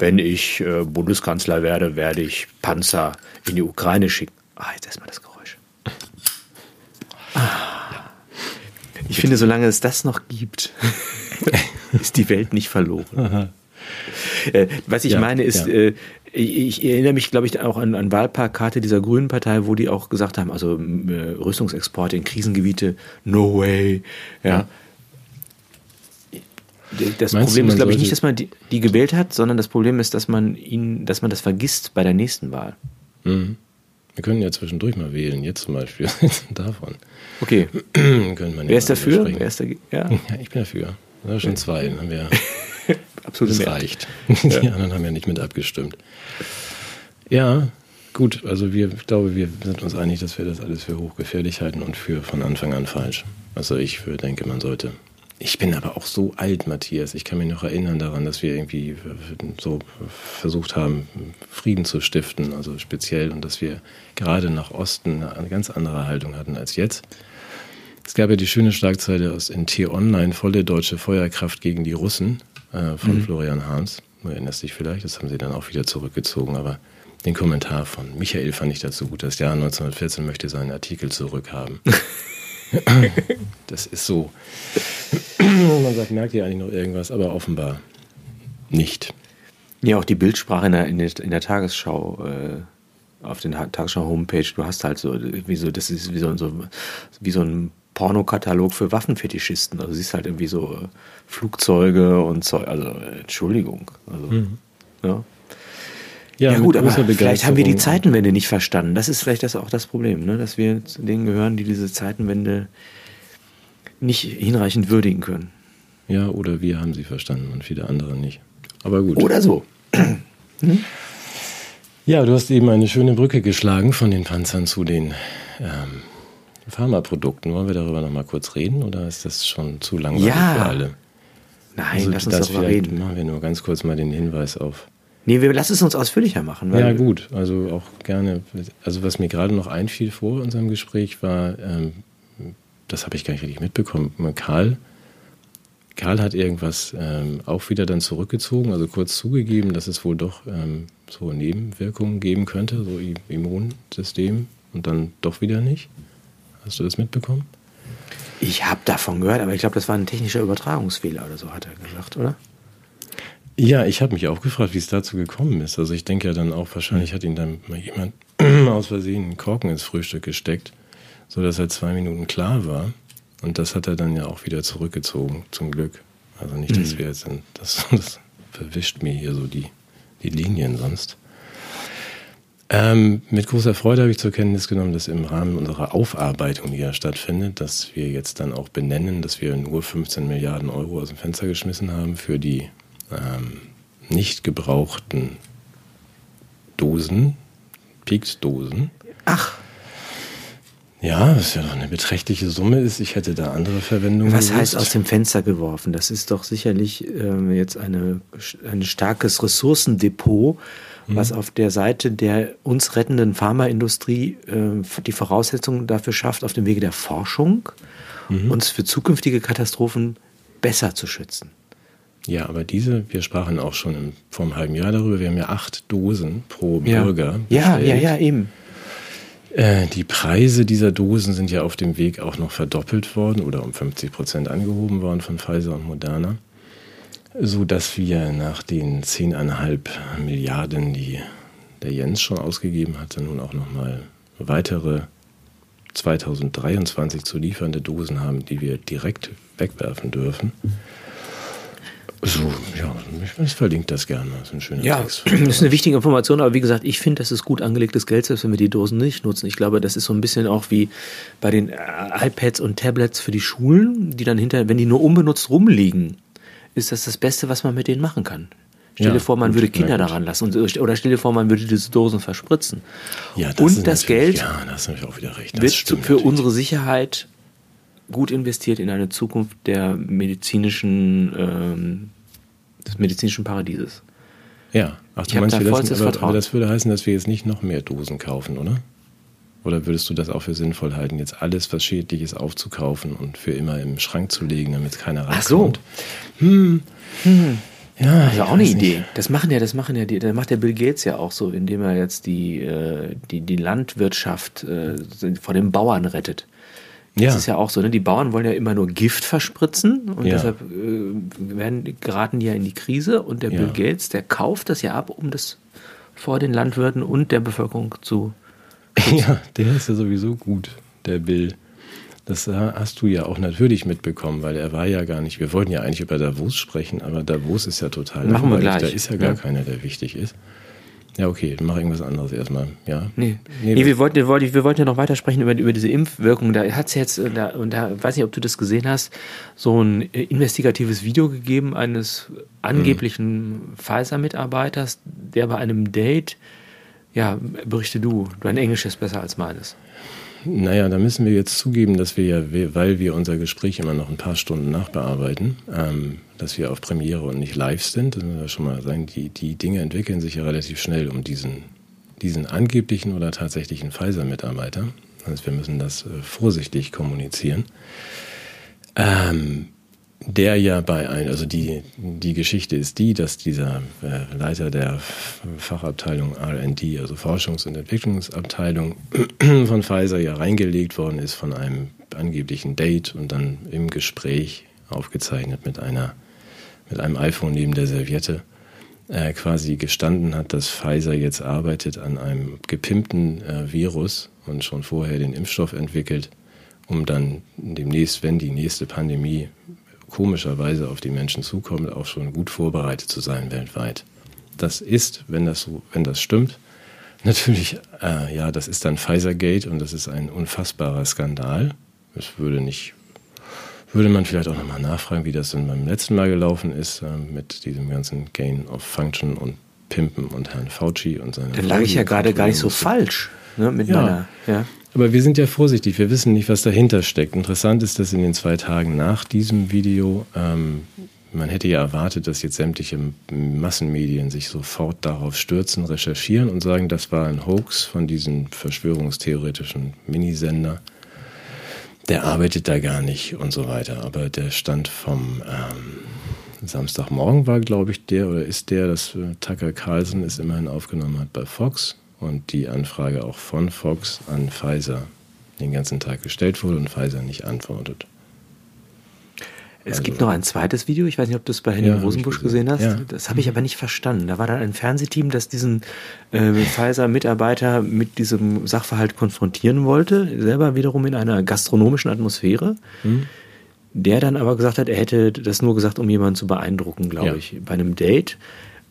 wenn ich Bundeskanzler werde, werde ich Panzer in die Ukraine schicken. Jetzt erstmal das Geräusch. Ich finde, solange es das noch gibt, ist die Welt nicht verloren. Aha. Was ich meine ist, ich erinnere mich, glaube ich, auch an Wahlplakate dieser Grünen Partei, wo die auch gesagt haben, also Rüstungsexporte in Krisengebiete, no way. Ja. Das Meinst Problem ist, glaube ich, nicht, dass man die gewählt hat, sondern das Problem ist, dass man das vergisst bei der nächsten Wahl. Mhm. Wir können ja zwischendurch mal wählen, jetzt zum Beispiel davon. Okay. Wer ist dafür? Ja, ich bin dafür. Das sind schon zwei. Dann haben wir absolut das reicht. Die anderen haben ja nicht mit abgestimmt. Ja, gut. Also ich glaube, wir sind uns einig, dass wir das alles für hochgefährlich halten und für von Anfang an falsch. Also ich denke, man sollte. Ich bin aber auch so alt, Matthias. Ich kann mich noch erinnern daran, dass wir irgendwie so versucht haben, Frieden zu stiften, also speziell. Und dass wir gerade nach Osten eine ganz andere Haltung hatten als jetzt. Es gab ja die schöne Schlagzeile in T-Online, volle deutsche Feuerkraft gegen die Russen von Florian Harms. Du erinnerst dich vielleicht, das haben sie dann auch wieder zurückgezogen. Aber den Kommentar von Michael fand ich dazu gut. Das Jahr 1914 möchte seinen Artikel zurückhaben. Das ist so. Man sagt, merkt ihr eigentlich noch irgendwas, aber offenbar nicht. Ja, auch die Bildsprache in der Tagesschau auf den Tagesschau-Homepage, du hast halt so, das ist wie so ein Pornokatalog für Waffenfetischisten. Also siehst halt irgendwie so Flugzeuge und Zeug, also Entschuldigung. Also, Ja, gut, aber vielleicht haben wir die Zeitenwende nicht verstanden. Das ist vielleicht auch das Problem, ne? Dass wir zu denen gehören, die diese Zeitenwende nicht hinreichend würdigen können. Ja, oder wir haben sie verstanden und viele andere nicht. Aber gut. Oder so. Hm? Ja, du hast eben eine schöne Brücke geschlagen von den Panzern zu den Pharmaprodukten. Wollen wir darüber noch mal kurz reden oder ist das schon zu langweilig für alle? Nein, also, lass uns darüber reden. Machen wir nur ganz kurz mal den Hinweis auf. Nee, lass es uns ausführlicher machen. Ja gut, also auch gerne. Also was mir gerade noch einfiel vor unserem Gespräch war, das habe ich gar nicht richtig mitbekommen, Karl hat irgendwas auch wieder dann zurückgezogen, also kurz zugegeben, dass es wohl doch so Nebenwirkungen geben könnte, so Immunsystem und dann doch wieder nicht. Hast du das mitbekommen? Ich habe davon gehört, aber ich glaube, das war ein technischer Übertragungsfehler oder so, hat er gesagt, oder? Ja, ich habe mich auch gefragt, wie es dazu gekommen ist. Also ich denke ja dann auch, wahrscheinlich hat ihn dann mal jemand aus Versehen einen Korken ins Frühstück gesteckt, sodass halt 2 Minuten klar war. Und das hat er dann ja auch wieder zurückgezogen, zum Glück. Also nicht, dass wir jetzt sind. Das verwischt mir hier so die Linien sonst. Mit großer Freude habe ich zur Kenntnis genommen, dass im Rahmen unserer Aufarbeitung, die ja stattfindet, dass wir jetzt dann auch benennen, dass wir nur 15 Milliarden Euro aus dem Fenster geschmissen haben für die nicht gebrauchten Dosen, Peaks-Dosen. Ach, ja, was ja doch eine beträchtliche Summe ist. Ich hätte da andere Verwendungen. Was heißt aus dem Fenster geworfen? Das ist doch sicherlich jetzt ein starkes Ressourcendepot, was auf der Seite der uns rettenden Pharmaindustrie die Voraussetzungen dafür schafft, auf dem Wege der Forschung uns für zukünftige Katastrophen besser zu schützen. Ja, aber wir sprachen auch schon vor einem halben Jahr darüber, wir haben ja 8 Dosen pro Bürger bestellt. Ja, eben. Die Preise dieser Dosen sind ja auf dem Weg auch noch verdoppelt worden oder um 50% angehoben worden von Pfizer und Moderna, sodass wir nach den 10,5 Milliarden, die der Jens schon ausgegeben hatte, nun auch nochmal weitere 2023 zu liefernde Dosen haben, die wir direkt wegwerfen dürfen. So, ja, ich verlinke das gerne. Das ist ein schöner Text. Ja, das ist eine wichtige Information, aber wie gesagt, ich finde, das ist gut angelegtes Geld, selbst wenn wir die Dosen nicht nutzen. Ich glaube, das ist so ein bisschen auch wie bei den iPads und Tablets für die Schulen, die dann hinterher, wenn die nur unbenutzt rumliegen, ist das das Beste, was man mit denen machen kann. Stell dir vor, man würde Kinder daran lassen oder stell dir vor, man würde diese Dosen verspritzen. Ja, das und das Geld wird für unsere Sicherheit gut investiert in eine Zukunft des medizinischen Paradieses. Ja, ach, du meinst, aber das würde heißen, dass wir jetzt nicht noch mehr Dosen kaufen, oder? Oder würdest du das auch für sinnvoll halten, jetzt alles, was schädlich ist, aufzukaufen und für immer im Schrank zu legen, damit keiner rankommt? Ach so. Ja, also auch eine Idee. Nicht. Das macht der Bill Gates ja auch so, indem er jetzt die Landwirtschaft vor den Bauern rettet. Das ist ja auch so, ne? Die Bauern wollen ja immer nur Gift verspritzen und deshalb geraten die ja in die Krise und der Bill Gates, der kauft das ja ab, um das vor den Landwirten und der Bevölkerung zu schützen. Ja, der ist ja sowieso gut, der Bill. Das hast du ja auch natürlich mitbekommen, weil er war ja gar nicht, wir wollten ja eigentlich über Davos sprechen, aber Davos ist ja total langweilig, da ist ja gar keiner, der wichtig ist. Ja, okay, dann mach irgendwas anderes erstmal. Ja. Nee, wir wollten ja noch weitersprechen über diese Impfwirkung. Da hat es jetzt, weiß nicht, ob du das gesehen hast, so ein investigatives Video gegeben eines angeblichen Pfizer-Mitarbeiters, der bei einem Date, berichte du, dein Englisch ist besser als meines. Naja, da müssen wir jetzt zugeben, dass wir weil wir unser Gespräch immer noch ein paar Stunden nachbearbeiten, dass wir auf Premiere und nicht live sind, das müssen wir schon mal sagen, die Dinge entwickeln sich ja relativ schnell um diesen angeblichen oder tatsächlichen Pfizer-Mitarbeiter. Also wir müssen das vorsichtig kommunizieren. Der ja also die Geschichte ist dass dieser Leiter der Fachabteilung R&D, also Forschungs- und Entwicklungsabteilung von Pfizer ja reingelegt worden ist von einem angeblichen Date und dann im Gespräch aufgezeichnet mit einem iPhone neben der Serviette quasi gestanden hat, dass Pfizer jetzt arbeitet an einem gepimpten Virus und schon vorher den Impfstoff entwickelt, um dann demnächst, wenn die nächste Pandemie komischerweise auf die Menschen zukommt, auch schon gut vorbereitet zu sein weltweit. Das ist, wenn das stimmt, natürlich, das ist dann Pfizer-Gate und das ist ein unfassbarer Skandal. Es würde man vielleicht auch nochmal nachfragen, wie das denn beim letzten Mal gelaufen ist, mit diesem ganzen Gain of Function und Pimpen und Herrn Fauci und seiner. Dann lag ich ja gerade gar nicht so falsch, ne, mit meiner. Ja. Aber wir sind ja vorsichtig, wir wissen nicht, was dahinter steckt. Interessant ist, dass in den 2 Tagen nach diesem Video, man hätte ja erwartet, dass jetzt sämtliche Massenmedien sich sofort darauf stürzen, recherchieren und sagen, das war ein Hoax von diesem verschwörungstheoretischen Minisender. Der arbeitet da gar nicht und so weiter. Aber der Stand vom Samstagmorgen war, glaube ich, dass Tucker Carlson es immerhin aufgenommen hat bei Fox. Und die Anfrage auch von Fox an Pfizer den ganzen Tag gestellt wurde und Pfizer nicht antwortet. Es gibt noch ein zweites Video, ich weiß nicht, ob du es bei Henry Rosenbusch gesehen hast. Ja. Das habe ich aber nicht verstanden. Da war dann ein Fernsehteam, das diesen Pfizer-Mitarbeiter mit diesem Sachverhalt konfrontieren wollte, selber wiederum in einer gastronomischen Atmosphäre. Mhm. Der dann aber gesagt hat, er hätte das nur gesagt, um jemanden zu beeindrucken, glaube ich, bei einem Date.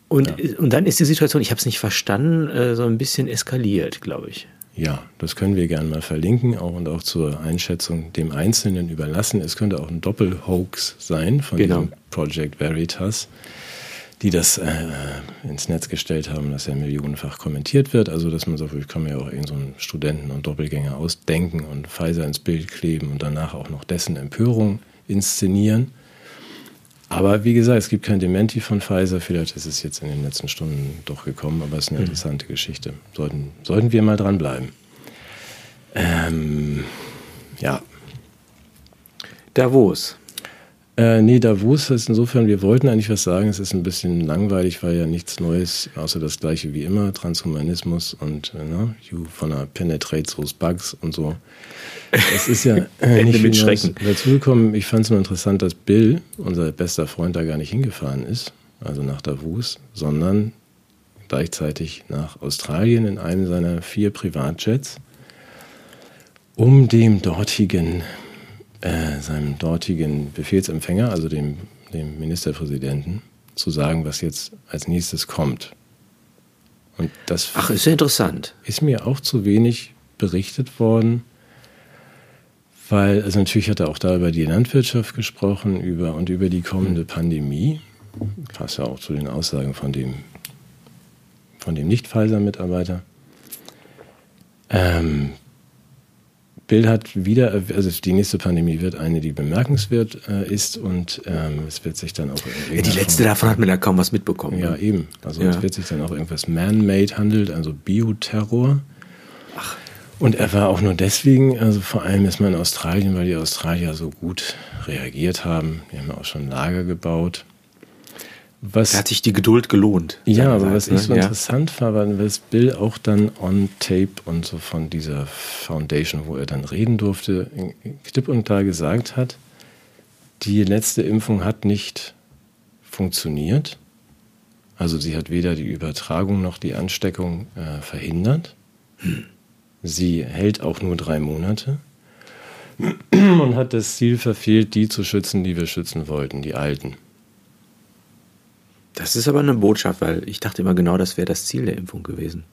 Und dann ist die Situation, ich habe es nicht verstanden, so ein bisschen eskaliert, glaube ich. Ja, das können wir gerne mal verlinken, auch zur Einschätzung dem Einzelnen überlassen. Es könnte auch ein Doppelhoax sein von diesem Project Veritas, die das ins Netz gestellt haben, dass ja millionenfach kommentiert wird. Also dass man sagt, ich kann mir auch irgend so einen Studenten und Doppelgänger ausdenken und Pfizer ins Bild kleben und danach auch noch dessen Empörung inszenieren. Aber wie gesagt, es gibt kein Dementi von Pfizer. Vielleicht ist es jetzt in den letzten Stunden doch gekommen, aber es ist eine interessante Geschichte. Sollten wir mal dranbleiben. Davos. Davos ist insofern, wir wollten eigentlich was sagen. Es ist ein bisschen langweilig, weil ja nichts Neues, außer das Gleiche wie immer, Transhumanismus und you wanna penetrate those bugs und so. Es ist ja nicht mit Schrecken dazugekommen. Ich fand es nur interessant, dass Bill, unser bester Freund, da gar nicht hingefahren ist, also nach Davos, sondern gleichzeitig nach Australien in einem seiner 4 Privatjets, um seinem dortigen Befehlsempfänger, also dem Ministerpräsidenten, zu sagen, was jetzt als nächstes kommt. Und das ist ja interessant. Ist mir auch zu wenig berichtet worden, weil natürlich hat er auch da über die Landwirtschaft gesprochen über die kommende Pandemie. Passt ja auch zu den Aussagen von dem Nicht-Pfizer-Mitarbeiter. Bill hat wieder, also die nächste Pandemie wird eine, die bemerkenswert ist und es wird sich dann auch... Die letzte davon hat man ja kaum was mitbekommen. Ja, ne? Eben. Also es wird sich dann auch irgendwas man-made handelt, also Bioterror. Ach. Und er war auch nur deswegen, also vor allem ist man in Australien, weil die Australier so gut reagiert haben. Die haben auch schon Lager gebaut. Da hat sich die Geduld gelohnt. Ja, aber was ich so interessant fand, war, dass Bill auch dann on tape und so von dieser Foundation, wo er dann reden durfte, klipp und klar gesagt hat, die letzte Impfung hat nicht funktioniert. Also sie hat weder die Übertragung noch die Ansteckung verhindert. Sie hält auch nur 3 Monate. Und hat das Ziel verfehlt, die zu schützen, die wir schützen wollten, die Alten. Das ist aber eine Botschaft, weil ich dachte immer genau, das wäre das Ziel der Impfung gewesen.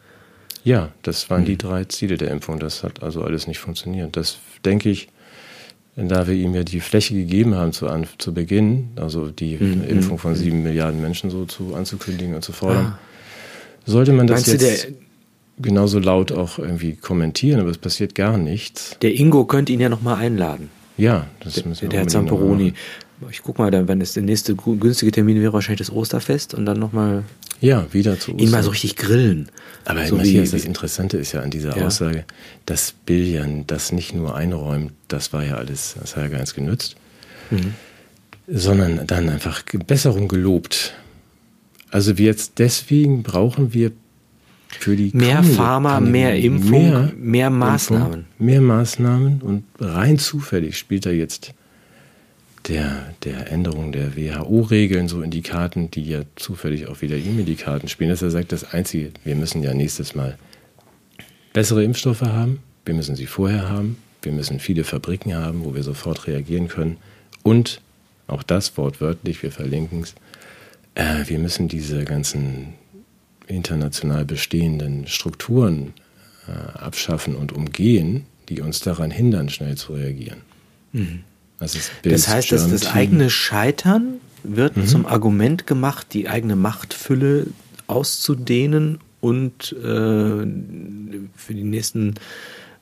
Ja, das waren die 3 Ziele der Impfung. Das hat also alles nicht funktioniert. Das denke ich, da wir ihm ja die Fläche gegeben haben zu Beginn, also die Impfung von 7 Milliarden Menschen so anzukündigen und zu fordern, sollte man das jetzt genauso laut auch irgendwie kommentieren, aber es passiert gar nichts. Der Ingo könnte ihn ja nochmal einladen. Ja, das müssen wir auch. Der Zamperoni. Ich guck mal, dann, wann ist der nächste günstige Termin wäre, wahrscheinlich das Osterfest und dann nochmal. Ja, wieder zu Ostern. Ihn mal so richtig grillen. Aber so das Interessante ist ja an dieser Aussage, dass Bill das nicht nur einräumt, das war ja alles, das hat er ganz genützt, sondern dann einfach Besserung gelobt. Also jetzt deswegen brauchen wir für die mehr Pharma, mehr Impfung, mehr Maßnahmen. Mehr Maßnahmen und rein zufällig spielt er jetzt der Änderung der WHO-Regeln so in die Karten, die ja zufällig auch wieder ihm in die Karten spielen, dass er sagt, das Einzige, wir müssen ja nächstes Mal bessere Impfstoffe haben, wir müssen sie vorher haben, wir müssen viele Fabriken haben, wo wir sofort reagieren können und auch das wortwörtlich, wir verlinken es, wir müssen diese ganzen international bestehenden Strukturen abschaffen und umgehen, die uns daran hindern, schnell zu reagieren. Mhm. Das heißt, dass das eigene Scheitern wird zum Argument gemacht, die eigene Machtfülle auszudehnen und für die nächsten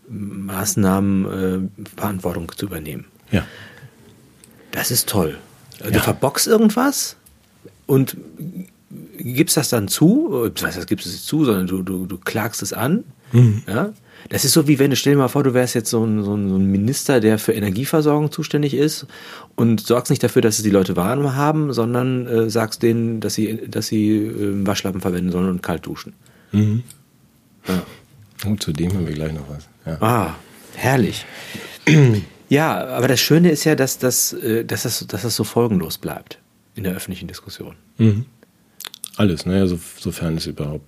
Maßnahmen Verantwortung zu übernehmen. Ja. Das ist toll. Ja. Du verbockst irgendwas und gibst das dann zu. Das heißt, gibst du es nicht zu, sondern du klagst es an. Mhm. Ja? Das ist so wie wenn, stell dir mal vor, du wärst jetzt so ein Minister, der für Energieversorgung zuständig ist und sorgst nicht dafür, dass es die Leute warm haben, sondern sagst denen, dass sie Waschlappen verwenden sollen und kalt duschen. Mhm. Ja. Und zu dem haben wir gleich noch was. Ja. Ah, herrlich. Ja, aber das Schöne ist ja, dass das so folgenlos bleibt in der öffentlichen Diskussion. Mhm. Alles, naja, sofern es überhaupt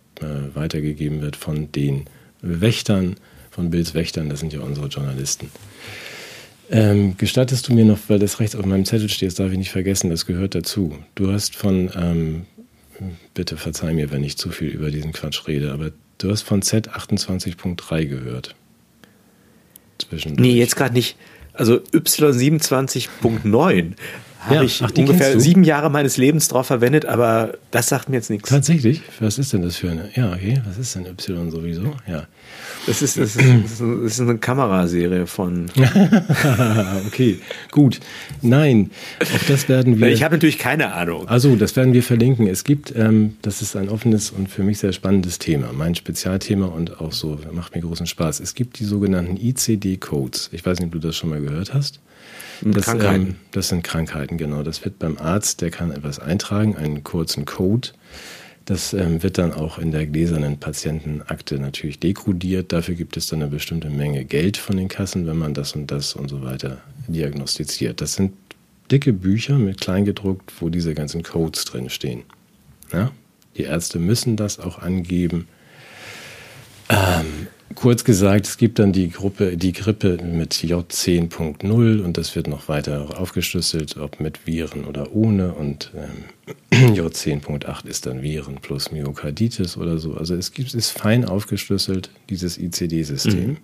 weitergegeben wird von den Wächtern, von Bills Wächtern, das sind ja unsere Journalisten. Gestattest du mir noch, weil das rechts auf meinem Zettel steht, das darf ich nicht vergessen, das gehört dazu. Du hast von, bitte verzeih mir, wenn ich zu viel über diesen Quatsch rede, aber du hast von Z28.3 gehört. Zwischendurch. Nee, jetzt gerade nicht. Also Y27.9 habe ich ungefähr 7 Jahre meines Lebens drauf verwendet, aber das sagt mir jetzt nichts. Tatsächlich? Was ist denn das für eine? Ja, okay, was ist denn Y sowieso? Ja. Das ist eine Kameraserie von... Okay, gut. Nein, auch das werden wir... Ich habe natürlich keine Ahnung. Also, das werden wir verlinken. Es gibt, das ist ein offenes und für mich sehr spannendes Thema, mein Spezialthema und auch so, macht mir großen Spaß. Es gibt die sogenannten ICD-Codes. Ich weiß nicht, ob du das schon mal gehört hast. Krankheiten. Das sind Krankheiten, genau. Das wird beim Arzt, der kann etwas eintragen, einen kurzen Code. Das wird dann auch in der gläsernen Patientenakte natürlich dekodiert. Dafür gibt es dann eine bestimmte Menge Geld von den Kassen, wenn man das und so weiter diagnostiziert. Das sind dicke Bücher mit kleingedruckt, wo diese ganzen Codes drin stehen. Ja? Die Ärzte müssen das auch angeben. Kurz gesagt, es gibt dann die Grippe mit J10.0 und das wird noch weiter aufgeschlüsselt, ob mit Viren oder ohne. Und J10.8 ist dann Viren plus Myokarditis oder so. Also es ist fein aufgeschlüsselt, dieses ICD-System.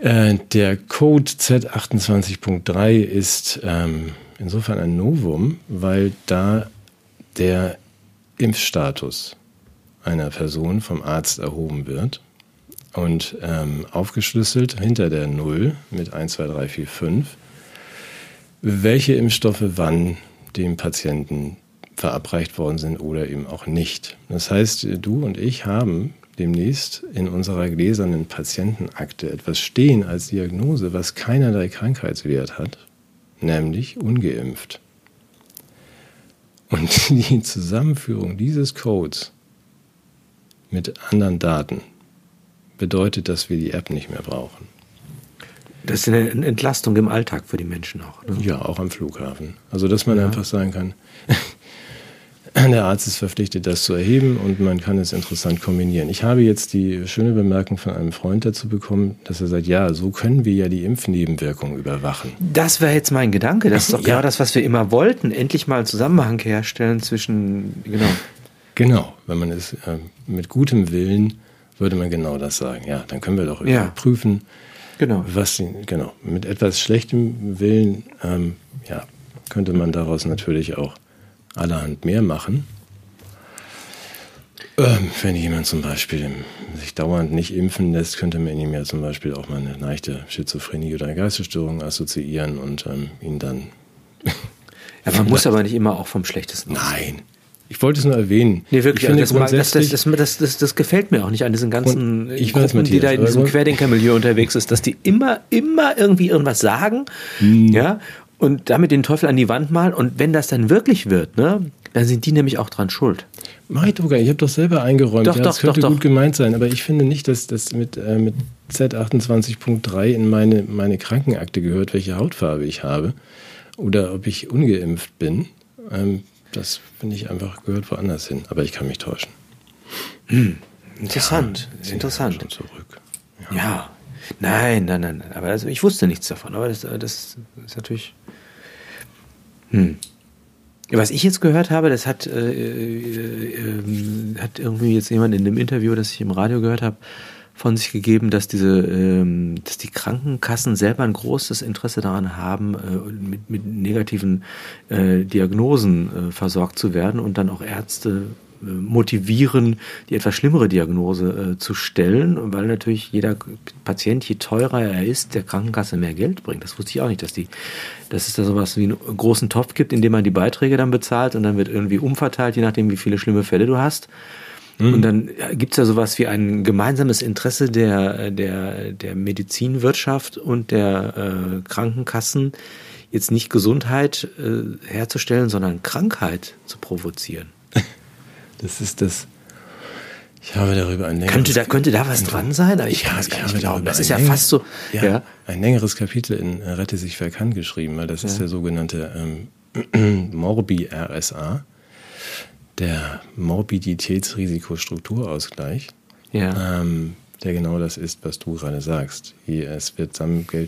Mhm. Der Code Z28.3 ist insofern ein Novum, weil da der Impfstatus einer Person vom Arzt erhoben wird und aufgeschlüsselt hinter der 0 mit 1, 2, 3, 4, 5, welche Impfstoffe wann dem Patienten verabreicht worden sind oder eben auch nicht. Das heißt, du und ich haben demnächst in unserer gläsernen Patientenakte etwas stehen als Diagnose, was keinerlei Krankheitswert hat, nämlich ungeimpft. Und die Zusammenführung dieses Codes mit anderen Daten bedeutet, dass wir die App nicht mehr brauchen. Das ist eine Entlastung im Alltag für die Menschen auch. Ne? Ja, auch am Flughafen. Also, dass man einfach sagen kann, der Arzt ist verpflichtet, das zu erheben und man kann es interessant kombinieren. Ich habe jetzt die schöne Bemerkung von einem Freund dazu bekommen, dass er sagt, ja, so können wir ja die Impfnebenwirkungen überwachen. Das wäre jetzt mein Gedanke. Das ist doch genau das, was wir immer wollten. Endlich mal einen Zusammenhang herstellen zwischen... Genau, wenn man es mit gutem Willen, würde man genau das sagen. Ja, dann können wir doch überprüfen, mit etwas schlechtem Willen könnte man daraus natürlich auch allerhand mehr machen. Wenn jemand zum Beispiel sich dauernd nicht impfen lässt, könnte man ihm ja zum Beispiel auch mal eine leichte Schizophrenie oder eine Geistesstörung assoziieren und ihn dann... Ja, man muss aber nicht immer auch vom Schlechtesten ausgehen. Nein. Ich wollte es nur erwähnen. Nee, wirklich, ich finde das gefällt mir auch nicht an diesen ganzen Gruppen, die da in diesem Querdenker-Milieu unterwegs ist, dass die immer irgendwie irgendwas sagen und damit den Teufel an die Wand malen. Und wenn das dann wirklich wird, ne, dann sind die nämlich auch dran schuld. Mach ich doch gar nicht. Ich habe doch selber eingeräumt. Doch, das könnte gut gemeint sein. Aber ich finde nicht, dass das mit Z28.3 in meine Krankenakte gehört, welche Hautfarbe ich habe oder ob ich ungeimpft bin. Das finde ich einfach gehört woanders hin, aber ich kann mich täuschen. Hm. Interessant, ja, ist interessant. Schon zurück. Ja. Ja, nein. Aber also ich wusste nichts davon. Aber das ist natürlich. Hm. Was ich jetzt gehört habe, das hat irgendwie jetzt jemand in dem Interview, das ich im Radio gehört habe, von sich gegeben, dass dass die Krankenkassen selber ein großes Interesse daran haben, mit negativen Diagnosen versorgt zu werden und dann auch Ärzte motivieren, die etwas schlimmere Diagnose zu stellen, weil natürlich jeder Patient, je teurer er ist, der Krankenkasse mehr Geld bringt. Das wusste ich auch nicht, dass es da sowas wie einen großen Topf gibt, in dem man die Beiträge dann bezahlt und dann wird irgendwie umverteilt, je nachdem, wie viele schlimme Fälle du hast. Mhm. Und dann gibt es ja sowas wie ein gemeinsames Interesse der Medizinwirtschaft und der Krankenkassen, jetzt nicht Gesundheit herzustellen, sondern Krankheit zu provozieren. Das ist das. Ich habe darüber ein längeres Kapitel. Könnte da was dran sein? Ich kann es gar nicht glauben. Das ist ja fast so. Ja. Ein längeres Kapitel in Rette sich wer kann geschrieben, weil das ist der sogenannte Morbi-RSA, der Morbiditätsrisikostrukturausgleich, der genau das ist, was du gerade sagst. Hier, es wird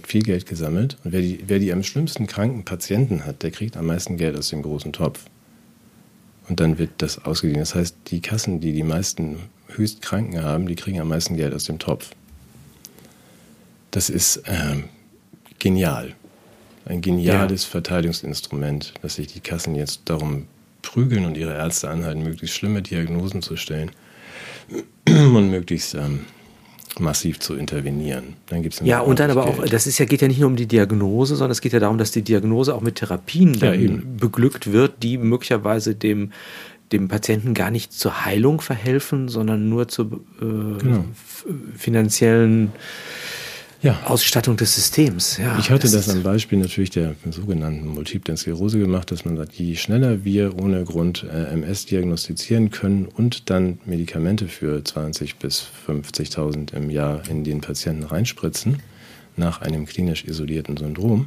viel Geld gesammelt und wer die am schlimmsten kranken Patienten hat, der kriegt am meisten Geld aus dem großen Topf. Und dann wird das ausgeglichen. Das heißt, die Kassen, die die meisten Höchstkranken haben, die kriegen am meisten Geld aus dem Topf. Das ist genial. Ein geniales Verteilungsinstrument, dass sich die Kassen jetzt darum prügeln und ihre Ärzte anhalten, möglichst schlimme Diagnosen zu stellen und möglichst massiv zu intervenieren. Dann gibt's ja, und dann aber Geld. Auch, das ist ja, geht ja nicht nur um die Diagnose, sondern es geht ja darum, dass die Diagnose auch mit Therapien beglückt wird, die möglicherweise dem Patienten gar nicht zur Heilung verhelfen, sondern nur zur finanziellen Ausstattung des Systems. Ja, ich hatte das am Beispiel natürlich der sogenannten Multiplen Sklerose gemacht, dass man sagt, je schneller wir ohne Grund MS diagnostizieren können und dann Medikamente für 20.000 bis 50.000 im Jahr in den Patienten reinspritzen, nach einem klinisch isolierten Syndrom,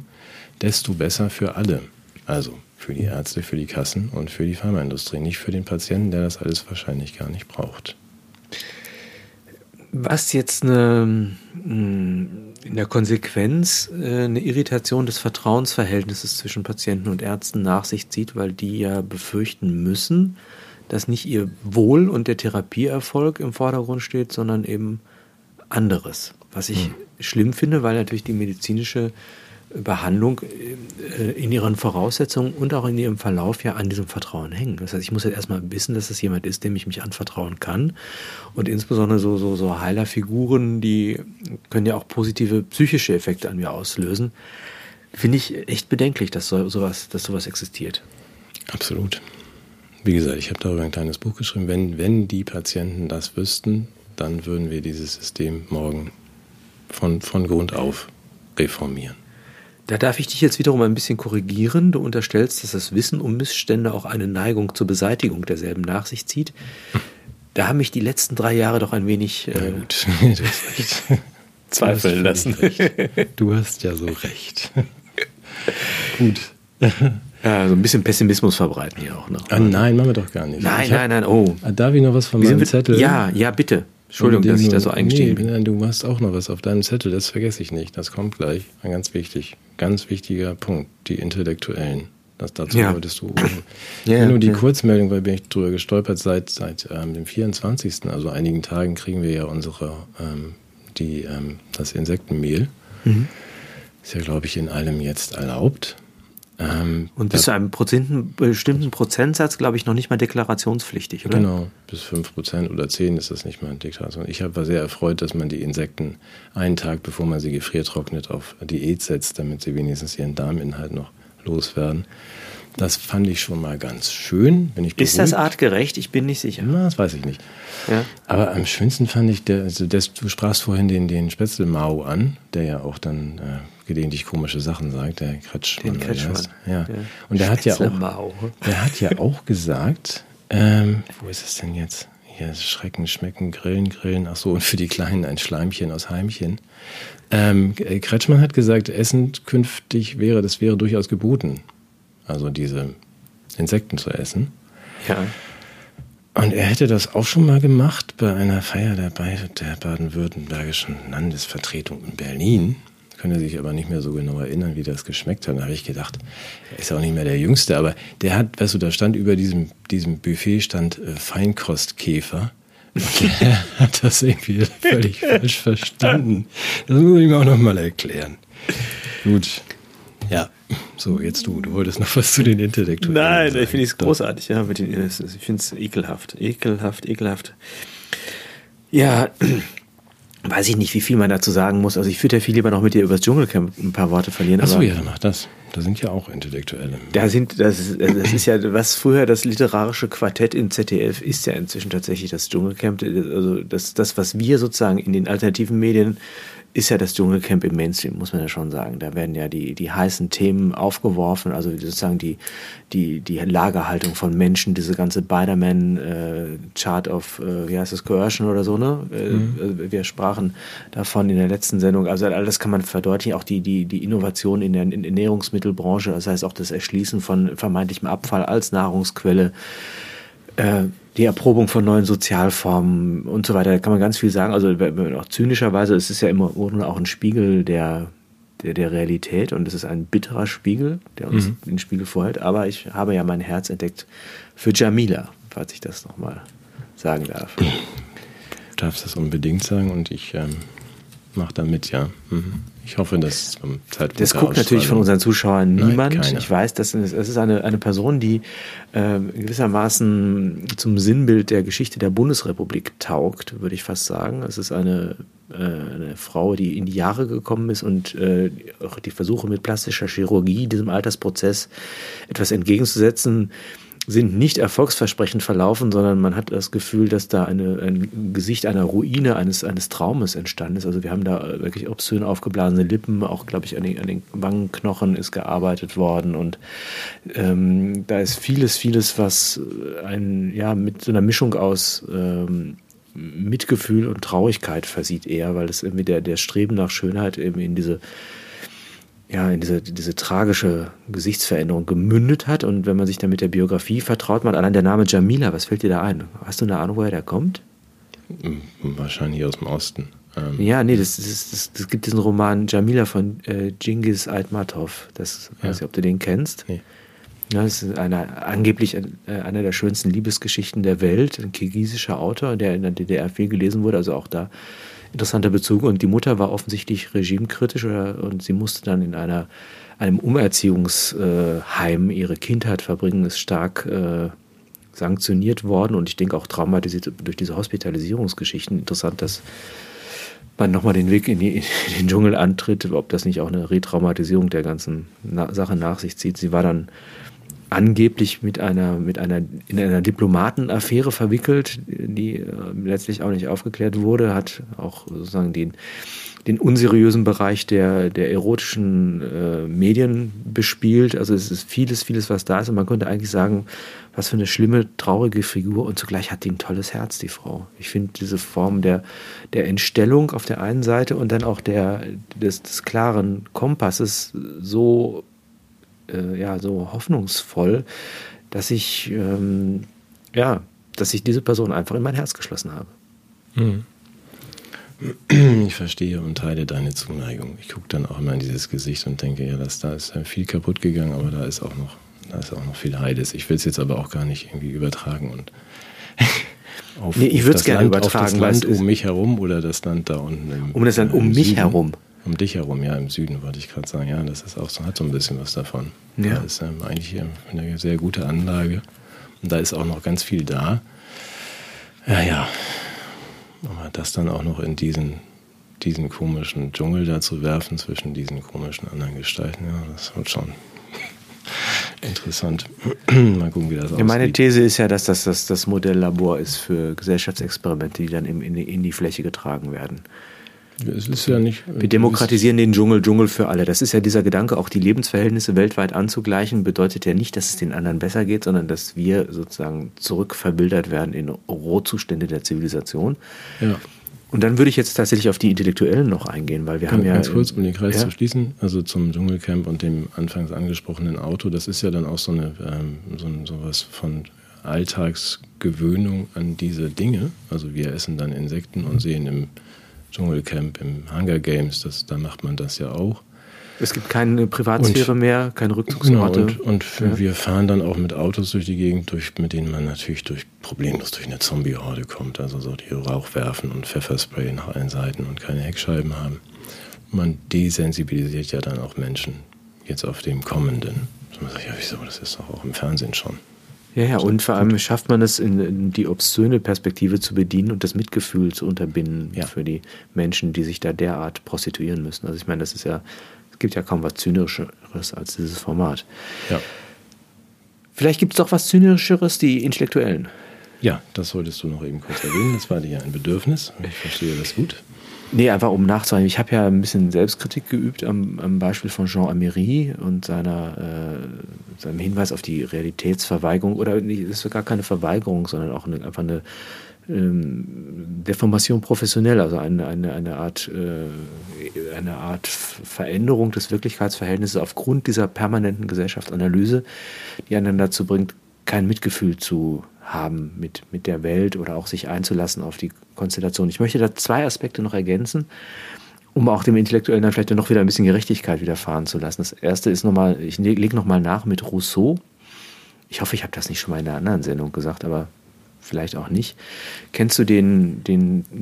desto besser für alle. Also für die Ärzte, für die Kassen und für die Pharmaindustrie, nicht für den Patienten, der das alles wahrscheinlich gar nicht braucht. Was jetzt in der Konsequenz eine Irritation des Vertrauensverhältnisses zwischen Patienten und Ärzten nach sich zieht, weil die ja befürchten müssen, dass nicht ihr Wohl und der Therapieerfolg im Vordergrund steht, sondern eben anderes. Was ich schlimm finde, weil natürlich die medizinische Behandlung in ihren Voraussetzungen und auch in ihrem Verlauf ja an diesem Vertrauen hängen. Das heißt, ich muss jetzt erstmal wissen, dass das jemand ist, dem ich mich anvertrauen kann. Und insbesondere so Heilerfiguren, die können ja auch positive psychische Effekte an mir auslösen. Finde ich echt bedenklich, dass sowas existiert. Absolut. Wie gesagt, ich habe darüber ein kleines Buch geschrieben. Wenn die Patienten das wüssten, dann würden wir dieses System morgen von Grund auf reformieren. Da darf ich dich jetzt wiederum ein bisschen korrigieren. Du unterstellst, dass das Wissen um Missstände auch eine Neigung zur Beseitigung derselben nach sich zieht. Da haben mich die letzten 3 Jahre doch ein wenig zweifeln lassen. Du hast ja so recht. Gut. Ja, so ein bisschen Pessimismus verbreiten hier auch noch. Ah, nein, machen wir doch gar nicht. Nein. Oh. Darf ich noch was von meinem Zettel? Ja, bitte. Entschuldigung, dass ich da so eingestiegen bin. Nein, du hast auch noch was auf deinem Zettel, das vergesse ich nicht. Das kommt gleich. Ein ganz wichtiger Punkt, die Intellektuellen. Dazu wolltest du. Nur die Kurzmeldung, weil bin ich drüber gestolpert, seit dem 24., also einigen Tagen, kriegen wir ja das Insektenmehl. Mhm. Ist ja, glaube ich, in allem jetzt erlaubt. Und bis zu einem bestimmten Prozentsatz, glaube ich, noch nicht mal deklarationspflichtig, oder? Genau, bis 5% oder 10% ist das nicht mal eine Deklaration. Ich war sehr erfreut, dass man die Insekten einen Tag, bevor man sie gefriertrocknet, auf Diät setzt, damit sie wenigstens ihren Darminhalt noch loswerden. Das fand ich schon mal ganz schön. Bin ich beruhigt. Ist das artgerecht? Ich bin nicht sicher. Na, das weiß ich nicht. Ja. Aber am schönsten fand ich, du sprachst vorhin den Spätzle-Mao an, der ja auch dann gelegentlich komische Sachen sagt, der Kretschmann. Ja. Und der hat ja auch gesagt, wo ist es denn jetzt? Hier ist Schrecken, Schmecken, Grillen, Grillen. Ach so, und für die Kleinen ein Schleimchen aus Heimchen. Kretschmann hat gesagt, Essen künftig wäre durchaus geboten. Also diese Insekten zu essen. Ja. Und er hätte das auch schon mal gemacht bei einer Feier der baden-württembergischen Landesvertretung in Berlin. Könnte sich aber nicht mehr so genau erinnern, wie das geschmeckt hat. Da habe ich gedacht, er ist ja auch nicht mehr der Jüngste, aber der hat, weißt du, da stand über diesem Buffet stand Feinkostkäfer. Und der hat das irgendwie völlig falsch verstanden. Das muss ich mir auch nochmal erklären. Gut. Ja. So, jetzt du wolltest noch was zu den Intellektuellen sagen. Nein, ich finde es großartig, ja, mit den Innocents. Ich finde es ekelhaft. Ja, weiß ich nicht, wie viel man dazu sagen muss. Also ich würde ja viel lieber noch mit dir über das Dschungelcamp ein paar Worte verlieren. Achso, ja, dann mach das. Da sind ja auch Intellektuelle. Das ist ja, was früher das literarische Quartett im ZDF ist ja inzwischen tatsächlich das Dschungelcamp. Also das, was wir sozusagen in den alternativen Medien, ist ja das Dschungelcamp im Mainstream, muss man ja schon sagen. Da werden ja die heißen Themen aufgeworfen, also sozusagen die Lagerhaltung von Menschen, diese ganze Biderman-Chart of, wie heißt das, Coercion oder so, ne? Wir sprachen davon in der letzten Sendung. Also all das kann man verdeutlichen, auch die Innovation in der Ernährungsmittelbranche, das heißt auch das Erschließen von vermeintlichem Abfall als Nahrungsquelle, die Erprobung von neuen Sozialformen und so weiter, da kann man ganz viel sagen. Also auch zynischerweise, es ist ja immer auch ein Spiegel der Realität und es ist ein bitterer Spiegel, der uns den Spiegel vorhält. Aber ich habe ja mein Herz entdeckt für Jamila, falls ich das nochmal sagen darf. Du darfst das unbedingt sagen und ich mache da mit, ja. Mhm. Ich hoffe, dass zum Zeitpunkt das guckt natürlich von unseren Zuschauern niemand. Nein, ich weiß, das ist eine Person, die gewissermaßen zum Sinnbild der Geschichte der Bundesrepublik taugt, würde ich fast sagen. Es ist eine Frau, die in die Jahre gekommen ist und auch die Versuche mit plastischer Chirurgie, diesem Altersprozess etwas entgegenzusetzen, sind nicht erfolgsversprechend verlaufen, sondern man hat das Gefühl, dass da ein Gesicht einer Ruine, eines Traumes entstanden ist. Also wir haben da wirklich obszön aufgeblasene Lippen, auch, glaube ich, an den Wangenknochen ist gearbeitet worden. Und da ist vieles, was mit so einer Mischung aus Mitgefühl und Traurigkeit versieht eher, weil das irgendwie der Streben nach Schönheit eben in diese tragische Gesichtsveränderung gemündet hat. Und wenn man sich dann mit der Biografie vertraut, allein der Name Jamila, was fällt dir da ein? Hast du eine Ahnung, woher der kommt? Wahrscheinlich aus dem Osten. Das gibt diesen Roman Jamila von Tschingis Aitmatow. Weiß ich, ob du den kennst. Nee. Ja, das ist angeblich eine der schönsten Liebesgeschichten der Welt. Ein kirgisischer Autor, der in der DDR viel gelesen wurde, also auch da interessanter Bezug. Und die Mutter war offensichtlich regimekritisch und sie musste dann in einem Umerziehungsheim ihre Kindheit verbringen, ist stark sanktioniert worden und ich denke auch traumatisiert durch diese Hospitalisierungsgeschichten. Interessant, dass man nochmal den Weg in den Dschungel antritt, ob das nicht auch eine Retraumatisierung der ganzen Sache nach sich zieht. Sie war dann angeblich in einer Diplomatenaffäre verwickelt, die letztlich auch nicht aufgeklärt wurde, hat auch sozusagen den unseriösen Bereich der erotischen Medien bespielt. Also es ist vieles, was da ist. Und man könnte eigentlich sagen, was für eine schlimme, traurige Figur. Und zugleich hat die ein tolles Herz, die Frau. Ich finde diese Form der Entstellung auf der einen Seite und dann auch des klaren Kompasses so hoffnungsvoll, dass ich diese Person einfach in mein Herz geschlossen habe. Ich verstehe und teile deine Zuneigung. Ich gucke dann auch immer in dieses Gesicht und denke, ja, da ist viel kaputt gegangen, aber da ist auch noch viel Heides. Ich will es jetzt aber auch gar nicht irgendwie übertragen und ich würde es gerne übertragen. Auf das Land um mich herum oder das Land da unten. Um das Land um mich herum. Um dich herum, ja, im Süden, wollte ich gerade sagen. Ja, das ist auch so, hat so ein bisschen was davon. Ja. Das ist eigentlich eine sehr gute Anlage. Und da ist auch noch ganz viel da. Ja. Aber das dann auch noch in diesen komischen Dschungel da zu werfen, zwischen diesen komischen anderen Gestalten, ja, das wird schon interessant. Mal gucken, wie das aussieht. Meine These ist ja, dass das Modelllabor ist für Gesellschaftsexperimente, die dann in die Fläche getragen werden. Es ist ja nicht, wir demokratisieren den Dschungel, Dschungel für alle. Das ist ja dieser Gedanke, auch die Lebensverhältnisse weltweit anzugleichen, bedeutet ja nicht, dass es den anderen besser geht, sondern dass wir sozusagen zurückverwildert werden in Rohzustände der Zivilisation. Ja. Und dann würde ich jetzt tatsächlich auf die Intellektuellen noch eingehen, weil wir haben ja... Ganz kurz, um den Kreis zu schließen, also zum Dschungelcamp und dem anfangs angesprochenen Auto, das ist ja dann auch so eine sowas von Alltagsgewöhnung an diese Dinge. Also wir essen dann Insekten und sehen im Dschungelcamp, im Hunger Games, da macht man das ja auch. Es gibt keine Privatsphäre mehr, keine Rückzugsorte. Genau, und wir fahren dann auch mit Autos durch die Gegend, mit denen man natürlich problemlos durch eine Zombie-Horde kommt. Also so die Rauch werfen und Pfefferspray nach allen Seiten und keine Heckscheiben haben. Man desensibilisiert ja dann auch Menschen jetzt auf dem Kommenden. So man sagt, ja wieso, das ist doch auch im Fernsehen schon. Ja, und vor allem schafft man es, in die obszöne Perspektive zu bedienen und das Mitgefühl zu unterbinden für die Menschen, die sich da derart prostituieren müssen. Also ich meine, das ist ja... Es gibt ja kaum was Zynischeres als dieses Format. Ja. Vielleicht gibt es doch was Zynischeres, die Intellektuellen. Ja, das solltest du noch eben kurz erwähnen. Das war dir ein Bedürfnis. Ich verstehe das gut. Nee, einfach um nachzuhalten. Ich habe ja ein bisschen Selbstkritik geübt am Beispiel von Jean Améry und seinem Hinweis auf die Realitätsverweigerung. Oder es ist sogar keine Verweigerung, sondern auch einfach eine Deformation professionell, also eine Art Veränderung des Wirklichkeitsverhältnisses aufgrund dieser permanenten Gesellschaftsanalyse, die einen dazu bringt, kein Mitgefühl zu haben mit der Welt oder auch sich einzulassen auf die Konstellation. Ich möchte da zwei Aspekte noch ergänzen, um auch dem Intellektuellen dann vielleicht noch wieder ein bisschen Gerechtigkeit widerfahren zu lassen. Das erste ist nochmal, ich lege nochmal nach mit Rousseau. Ich hoffe, ich habe das nicht schon mal in einer anderen Sendung gesagt, aber vielleicht auch nicht. Kennst du den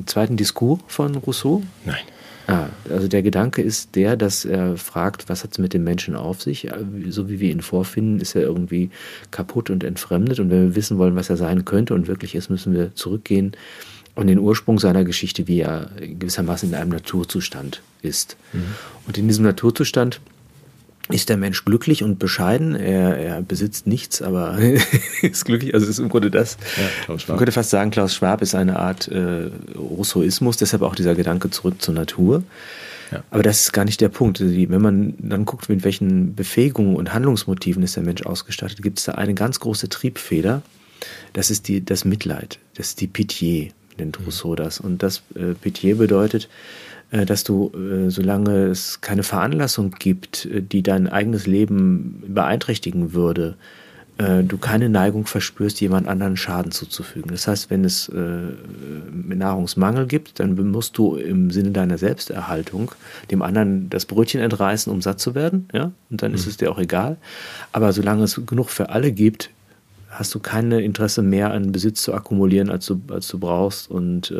zweiten Diskurs von Rousseau? Nein. Also der Gedanke ist der, dass er fragt, was hat es mit dem Menschen auf sich? So wie wir ihn vorfinden, ist er irgendwie kaputt und entfremdet. Und wenn wir wissen wollen, was er sein könnte und wirklich ist, müssen wir zurückgehen und den Ursprung seiner Geschichte, wie er gewissermaßen in einem Naturzustand ist. Mhm. Und in diesem Naturzustand ist der Mensch glücklich und bescheiden. Er besitzt nichts, aber ist glücklich. Also ist im Grunde das. Ja, man könnte fast sagen, Klaus Schwab ist eine Art Rousseauismus, deshalb auch dieser Gedanke zurück zur Natur. Ja. Aber das ist gar nicht der Punkt. Wenn man dann guckt, mit welchen Befähigungen und Handlungsmotiven ist der Mensch ausgestattet, gibt es da eine ganz große Triebfeder. Das ist das Mitleid, das ist die Pitié, nennt Rousseau das. Und das Pitié bedeutet, dass du, solange es keine Veranlassung gibt, die dein eigenes Leben beeinträchtigen würde, du keine Neigung verspürst, jemand anderen Schaden zuzufügen. Das heißt, wenn es Nahrungsmangel gibt, dann musst du im Sinne deiner Selbsterhaltung dem anderen das Brötchen entreißen, um satt zu werden. Ja? Und dann ist es dir auch egal. Aber solange es genug für alle gibt, hast du kein Interesse mehr an Besitz zu akkumulieren, als du brauchst und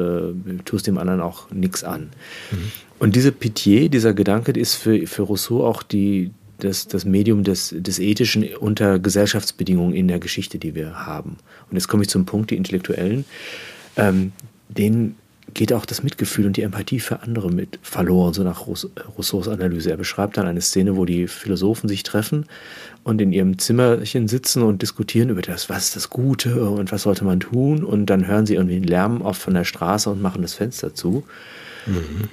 tust dem anderen auch nichts an. Mhm. Und diese Pitié, dieser Gedanke ist für Rousseau auch das Medium des Ethischen unter Gesellschaftsbedingungen in der Geschichte, die wir haben. Und jetzt komme ich zum Punkt, die Intellektuellen, denen geht auch das Mitgefühl und die Empathie für andere mit verloren, so nach Rousseaus Analyse. Er beschreibt dann eine Szene, wo die Philosophen sich treffen und in ihrem Zimmerchen sitzen und diskutieren über das, was ist das Gute und was sollte man tun. Und dann hören sie irgendwie den Lärm oft von der Straße und machen das Fenster zu. Mhm.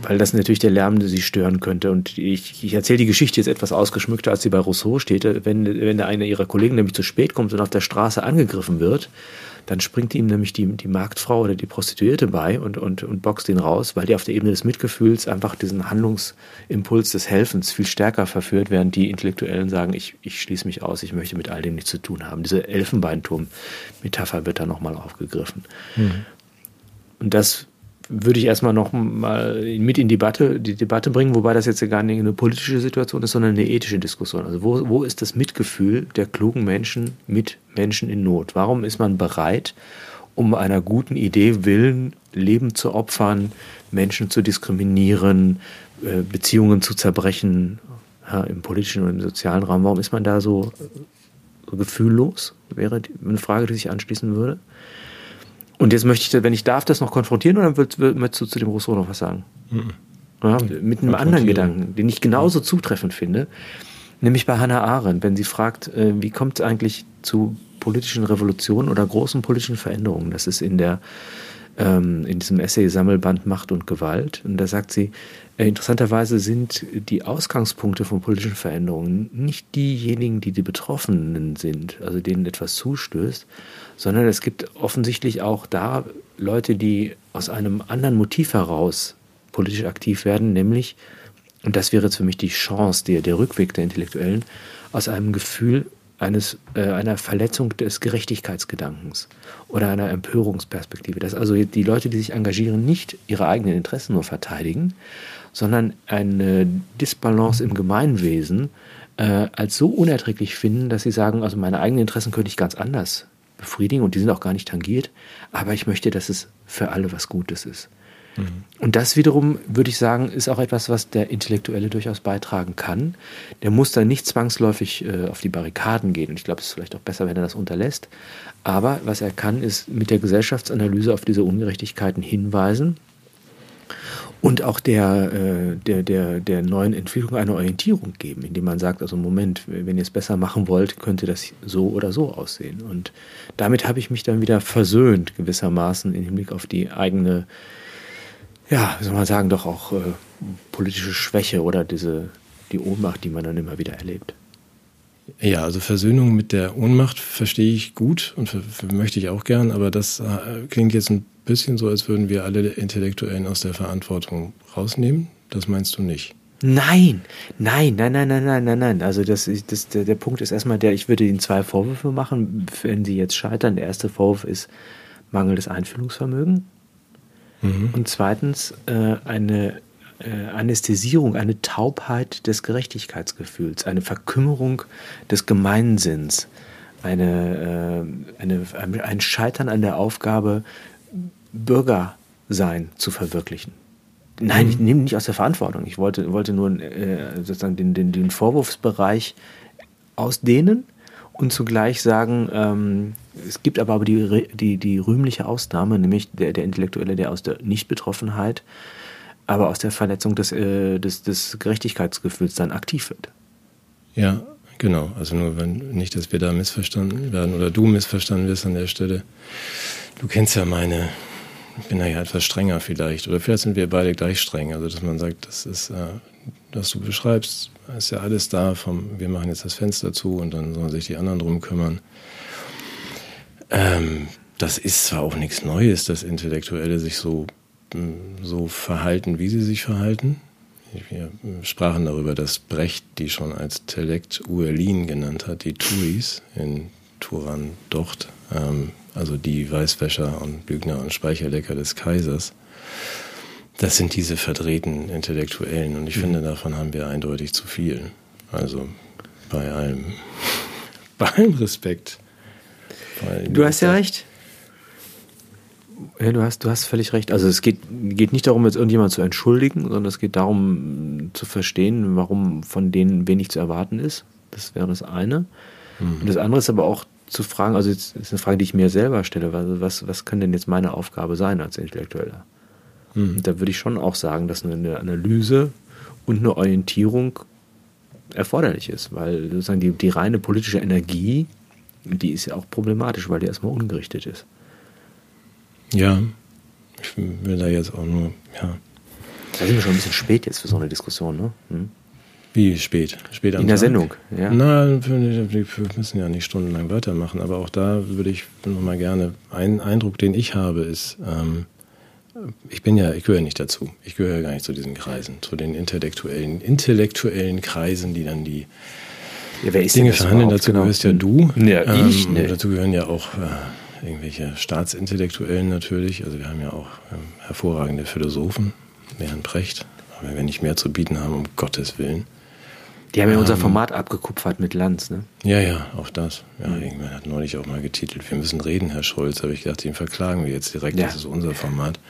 Weil das natürlich der Lärm sie stören könnte. Und ich erzähle die Geschichte jetzt etwas ausgeschmückter, als sie bei Rousseau steht. Wenn da einer ihrer Kollegen nämlich zu spät kommt und auf der Straße angegriffen wird, dann springt ihm nämlich die Marktfrau oder die Prostituierte bei und boxt ihn raus, weil die auf der Ebene des Mitgefühls einfach diesen Handlungsimpuls des Helfens viel stärker verführt, während die Intellektuellen sagen, ich schließe mich aus, ich möchte mit all dem nichts zu tun haben. Diese Elfenbeinturm-Metapher wird da nochmal aufgegriffen. Mhm. Und das würde ich erstmal noch mal mit in die Debatte bringen, wobei das jetzt ja gar nicht eine politische Situation ist, sondern eine ethische Diskussion. Also wo ist das Mitgefühl der klugen Menschen mit Menschen in Not? Warum ist man bereit, um einer guten Idee willen, Leben zu opfern, Menschen zu diskriminieren, Beziehungen zu zerbrechen, im politischen und im sozialen Raum? Warum ist man da so gefühllos? Wäre eine Frage, die sich anschließen würde. Und jetzt möchte ich, wenn ich darf, das noch konfrontieren, oder möchtest du zu dem Rousseau noch was sagen? Mhm. Ja, mit einem anderen Gedanken, den ich genauso zutreffend finde, nämlich bei Hannah Arendt, wenn sie fragt, wie kommt es eigentlich zu politischen Revolutionen oder großen politischen Veränderungen? Das ist in der in diesem Essay Sammelband Macht und Gewalt. Und da sagt sie, interessanterweise sind die Ausgangspunkte von politischen Veränderungen nicht diejenigen, die die Betroffenen sind, also denen etwas zustößt, sondern es gibt offensichtlich auch da Leute, die aus einem anderen Motiv heraus politisch aktiv werden, nämlich, und das wäre jetzt für mich die Chance, der Rückweg der Intellektuellen, aus einem Gefühl einer Verletzung des Gerechtigkeitsgedankens oder einer Empörungsperspektive. Dass also die Leute, die sich engagieren, nicht ihre eigenen Interessen nur verteidigen, sondern eine Disbalance im Gemeinwesen als so unerträglich finden, dass sie sagen, also meine eigenen Interessen könnte ich ganz anders befriedigen und die sind auch gar nicht tangiert, aber ich möchte, dass es für alle was Gutes ist. Mhm. Und das wiederum, würde ich sagen, ist auch etwas, was der Intellektuelle durchaus beitragen kann. Der muss dann nicht zwangsläufig auf die Barrikaden gehen. Und ich glaube, es ist vielleicht auch besser, wenn er das unterlässt. Aber was er kann, ist mit der Gesellschaftsanalyse auf diese Ungerechtigkeiten hinweisen und auch der neuen Entwicklung eine Orientierung geben, indem man sagt, also Moment, wenn ihr es besser machen wollt, könnte das so oder so aussehen. Und damit habe ich mich dann wieder versöhnt gewissermaßen im Hinblick auf die eigene, ja, wie soll man sagen, doch auch politische Schwäche oder die Ohnmacht, die man dann immer wieder erlebt. Ja, also Versöhnung mit der Ohnmacht verstehe ich gut und möchte ich auch gern, aber das klingt jetzt ein bisschen so, als würden wir alle Intellektuellen aus der Verantwortung rausnehmen. Das meinst du nicht? Nein. Also der Punkt ist erstmal der, ich würde Ihnen zwei Vorwürfe machen, wenn Sie jetzt scheitern. Der erste Vorwurf ist mangelndes Einfühlungsvermögen. Und zweitens eine Anästhesierung, eine Taubheit des Gerechtigkeitsgefühls, eine Verkümmerung des Gemeinsinns, ein Scheitern an der Aufgabe, Bürgersein zu verwirklichen. Nein, ich nehme nicht aus der Verantwortung. Ich wollte nur sozusagen den Vorwurfsbereich ausdehnen und zugleich sagen, es gibt aber die rühmliche Ausnahme, nämlich der Intellektuelle, der aus der Nichtbetroffenheit, aber aus der Verletzung des Gerechtigkeitsgefühls dann aktiv wird. Ja, genau. Also nur nicht, dass wir da missverstanden werden oder du missverstanden wirst an der Stelle. Du kennst ja ich bin da ja etwas strenger vielleicht oder vielleicht sind wir beide gleich streng. Also dass man sagt, das ist, was du beschreibst, ist ja alles da, wir machen jetzt das Fenster zu und dann sollen sich die anderen drum kümmern. Das ist zwar auch nichts Neues, dass Intellektuelle sich so verhalten, wie sie sich verhalten. Wir sprachen darüber, dass Brecht die schon als Intellektuellin genannt hat, die Tuis in Turandot, also die Weißwäscher und Lügner und Speicherlecker des Kaisers. Das sind diese verdrehten Intellektuellen und ich finde, davon haben wir eindeutig zu viel. Also bei allem Respekt. Du hast ja recht. Ja, du hast völlig recht. Also es geht nicht darum, jetzt irgendjemand zu entschuldigen, sondern es geht darum, zu verstehen, warum von denen wenig zu erwarten ist. Das wäre das eine. Und das andere ist aber auch zu fragen, also jetzt ist eine Frage, die ich mir selber stelle, was kann denn jetzt meine Aufgabe sein als Intellektueller? Mhm. Da würde ich schon auch sagen, dass eine Analyse und eine Orientierung erforderlich ist, weil sozusagen die reine politische Energie, die ist ja auch problematisch, weil die erstmal ungerichtet ist. Ja, ich will da jetzt auch nur, ja. Da sind wir schon ein bisschen spät jetzt für so eine Diskussion, ne? Hm? Wie spät? Spät am Tag? In der Sendung, ja. Na, wir müssen ja nicht stundenlang weitermachen, aber auch da würde ich nochmal gerne, einen Eindruck, den ich habe, ist, ich gehöre nicht dazu. Ich gehöre gar nicht zu diesen Kreisen, zu den intellektuellen Kreisen, die dann die ja, wer ist Dinge verhandeln. Dazu gehörst ja du. Ja, ich nicht. Dazu gehören ja auch irgendwelche Staatsintellektuellen natürlich. Also wir haben ja auch hervorragende Philosophen, Herrn Brecht. Aber wenn nicht mehr zu bieten haben, um Gottes Willen. Die haben ja unser Format abgekupfert mit Lanz, ne? Ja, auch das. Ja, irgendwann hat neulich auch mal getitelt, wir müssen reden, Herr Scholz. Aber ich dachte, den verklagen wir jetzt direkt, ja. Das ist unser Format.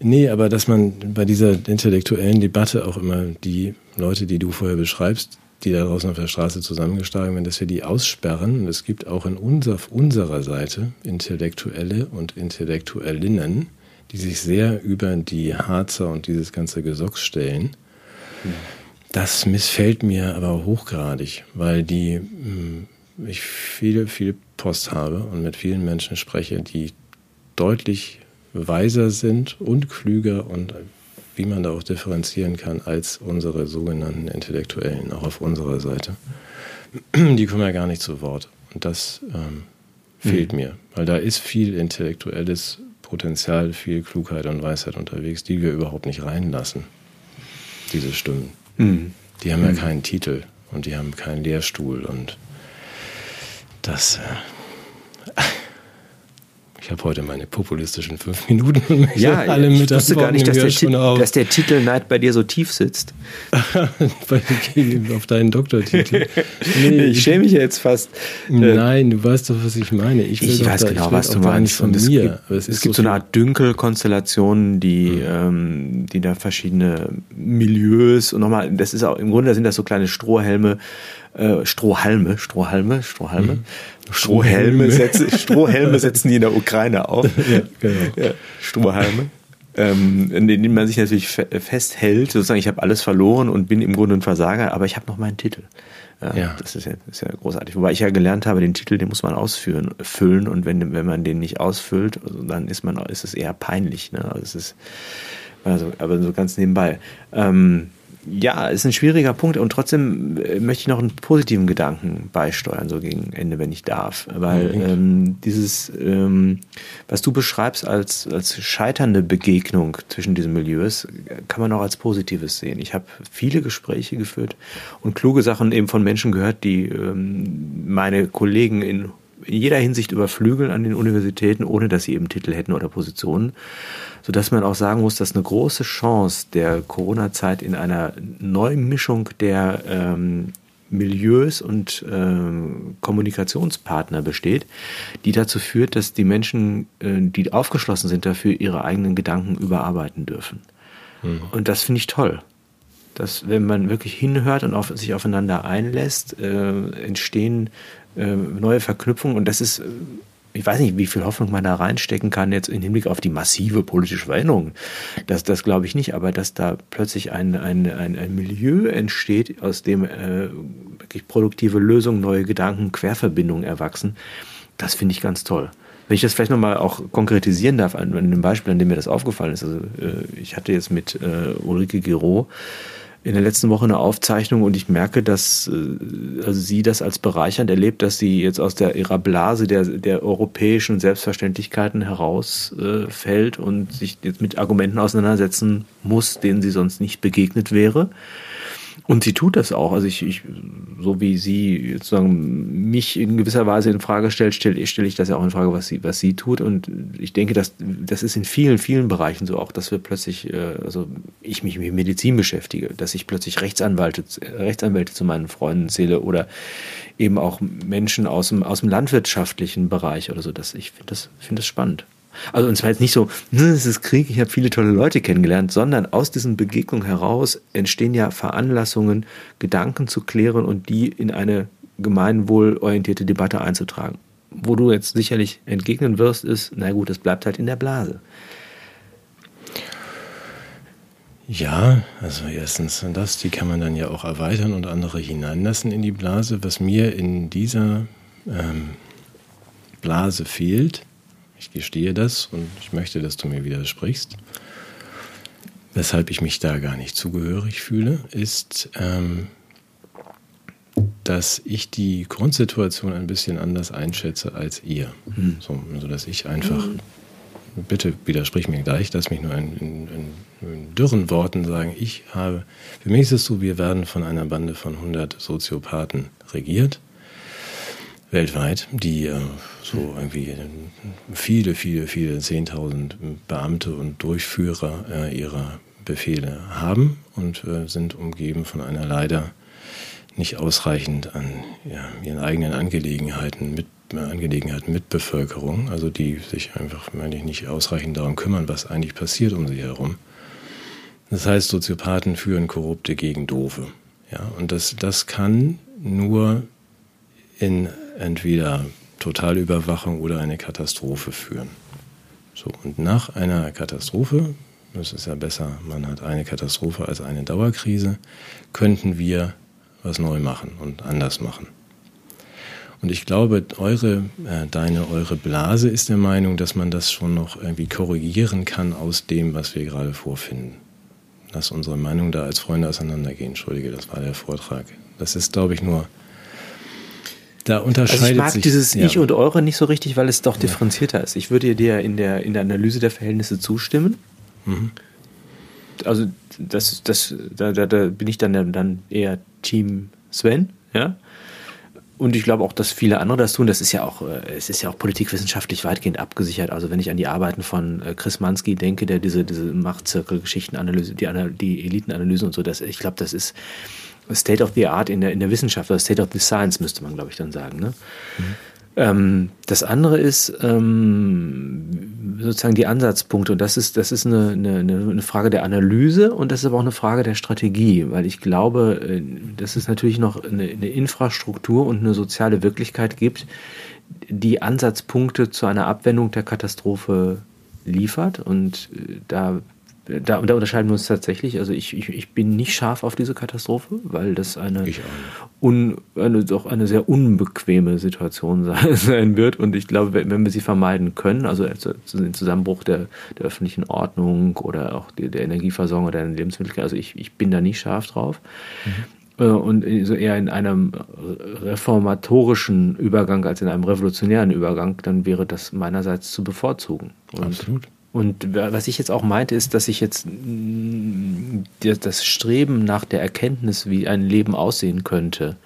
Nee, aber dass man bei dieser intellektuellen Debatte auch immer die Leute, die du vorher beschreibst, die da draußen auf der Straße zusammengeschlagen werden, dass wir die aussperren. Und es gibt auch auf unserer Seite Intellektuelle und Intellektuellinnen, die sich sehr über die Harzer und dieses ganze Gesocks stellen. Das missfällt mir aber hochgradig, weil ich viele, viele Post habe und mit vielen Menschen spreche, die deutlich weiser sind und klüger und wie man da auch differenzieren kann als unsere sogenannten Intellektuellen, auch auf unserer Seite. Die kommen ja gar nicht zu Wort. Und das fehlt mir, weil da ist viel intellektuelles Potenzial, viel Klugheit und Weisheit unterwegs, die wir überhaupt nicht reinlassen, diese Stimmen. Mhm. Die haben ja keinen Titel und die haben keinen Lehrstuhl und das... Ich habe heute meine populistischen 5 Minuten und mich alle mit der Wusste gar nicht, dass der Titelneid bei dir so tief sitzt. Auf deinen Doktortitel. Nee, ich schäme mich ja jetzt fast. Nein, du weißt doch, was ich meine. Ich weiß genau, was du meinst. Von es mir. Es gibt so eine Art Dünkelkonstellation, die da verschiedene Milieus und nochmal, das ist auch im Grunde sind das so kleine Strohhalme. Strohhelme setzen die in der Ukraine auf. Ja, genau. Ja, Strohhalme. In denen man sich natürlich festhält, sozusagen, ich habe alles verloren und bin im Grunde ein Versager, aber ich habe noch meinen Titel. Ja. Das ist ja großartig. Wobei ich ja gelernt habe, den Titel, den muss man füllen und wenn man den nicht ausfüllt, also dann ist es eher peinlich. Ne? Also es ist, aber so ganz nebenbei. Ja, ist ein schwieriger Punkt und trotzdem möchte ich noch einen positiven Gedanken beisteuern, so gegen Ende, wenn ich darf. Weil was du beschreibst als scheiternde Begegnung zwischen diesen Milieus, kann man auch als Positives sehen. Ich habe viele Gespräche geführt und kluge Sachen eben von Menschen gehört, die meine Kollegen in jeder Hinsicht überflügeln an den Universitäten, ohne dass sie eben Titel hätten oder Positionen, sodass man auch sagen muss, dass eine große Chance der Corona-Zeit in einer Neumischung der Milieus und Kommunikationspartner besteht, die dazu führt, dass die Menschen, die aufgeschlossen sind dafür, ihre eigenen Gedanken überarbeiten dürfen. Mhm. Und das finde ich toll. Dass, wenn man wirklich hinhört und sich aufeinander einlässt, entstehen neue Verknüpfungen und das ist, ich weiß nicht, wie viel Hoffnung man da reinstecken kann jetzt im Hinblick auf die massive politische Veränderung. Das glaube ich nicht, aber dass da plötzlich ein Milieu entsteht, aus dem wirklich produktive Lösungen, neue Gedanken, Querverbindungen erwachsen, das finde ich ganz toll. Wenn ich das vielleicht nochmal auch konkretisieren darf, an einem Beispiel, an dem mir das aufgefallen ist. Also ich hatte jetzt mit Ulrike Giraud in der letzten Woche eine Aufzeichnung und ich merke, dass sie das als bereichernd erlebt, dass sie jetzt aus ihrer Blase der europäischen Selbstverständlichkeiten herausfällt und sich jetzt mit Argumenten auseinandersetzen muss, denen sie sonst nicht begegnet wäre. Und sie tut das auch. Also ich so wie sie sozusagen mich in gewisser Weise in Frage stellt, stelle ich das ja auch in Frage, was sie tut. Und ich denke, das ist in vielen, vielen Bereichen so auch, dass wir plötzlich, also ich mich mit Medizin beschäftige, dass ich plötzlich Rechtsanwälte zu meinen Freunden zähle oder eben auch Menschen aus dem landwirtschaftlichen Bereich oder so. Ich finde das spannend. Also und zwar jetzt nicht so, es ist Krieg, ich habe viele tolle Leute kennengelernt, sondern aus diesen Begegnungen heraus entstehen ja Veranlassungen, Gedanken zu klären und die in eine gemeinwohlorientierte Debatte einzutragen. Wo du jetzt sicherlich entgegnen wirst, ist, na gut, das bleibt halt in der Blase. Ja, also erstens das, die kann man dann ja auch erweitern und andere hineinlassen in die Blase. Was mir in dieser Blase fehlt, ich gestehe das und ich möchte, dass du mir widersprichst. Weshalb ich mich da gar nicht zugehörig fühle, ist, dass ich die Grundsituation ein bisschen anders einschätze als ihr. Mhm. So, also dass ich einfach, bitte widersprich mir gleich, lass mich nur in dürren Worten sagen, für mich ist es so, wir werden von einer Bande von 100 Soziopathen regiert. Weltweit, die so irgendwie viele, viele, viele 10.000 Beamte und Durchführer ihrer Befehle haben und sind umgeben von einer leider nicht ausreichend an ihren eigenen Angelegenheiten mit Bevölkerung, also die sich einfach, meine ich, nicht ausreichend darum kümmern, was eigentlich passiert um sie herum. Das heißt, Soziopathen führen Korrupte gegen Doofe. Ja? Und das kann nur in entweder Totalüberwachung oder eine Katastrophe führen. So, und nach einer Katastrophe, das ist ja besser, man hat eine Katastrophe als eine Dauerkrise, könnten wir was neu machen und anders machen. Und ich glaube, eure Blase ist der Meinung, dass man das schon noch irgendwie korrigieren kann aus dem, was wir gerade vorfinden. Dass unsere Meinung da als Freunde auseinandergehen. Entschuldige, das war der Vortrag. Das ist, glaube ich, nur... Da unterscheidet sich... Also ich mag sich, dieses Ich und Eure nicht so richtig, weil es doch differenzierter ist. Ich würde dir in der Analyse der Verhältnisse zustimmen. Mhm. Also da bin ich dann eher Team Sven, ja. Und ich glaube auch, dass viele andere das tun. Das ist ja auch, es ist ja auch politikwissenschaftlich weitgehend abgesichert. Also wenn ich an die Arbeiten von Chris Mansky denke, der diese Machtzirkelgeschichten analysiert, die Elitenanalysen und so, ich glaube, das ist State of the Art in der Wissenschaft, oder State of the Science müsste man, glaube ich, dann sagen. Ne? Mhm. Das andere ist sozusagen die Ansatzpunkte, und das ist eine Frage der Analyse, und das ist aber auch eine Frage der Strategie, weil ich glaube, dass es natürlich noch eine Infrastruktur und eine soziale Wirklichkeit gibt, die Ansatzpunkte zu einer Abwendung der Katastrophe liefert, und da unterscheiden wir uns tatsächlich. Also ich bin nicht scharf auf diese Katastrophe, weil das eine sehr unbequeme Situation sein wird. Und ich glaube, wenn wir sie vermeiden können, also den Zusammenbruch der öffentlichen Ordnung oder auch der Energieversorgung oder der Lebensmittel, also ich bin da nicht scharf drauf. Mhm. Und so eher in einem reformatorischen Übergang als in einem revolutionären Übergang, dann wäre das meinerseits zu bevorzugen. Absolut. Und was ich jetzt auch meinte, ist, dass ich jetzt das Streben nach der Erkenntnis, wie ein Leben aussehen könnte,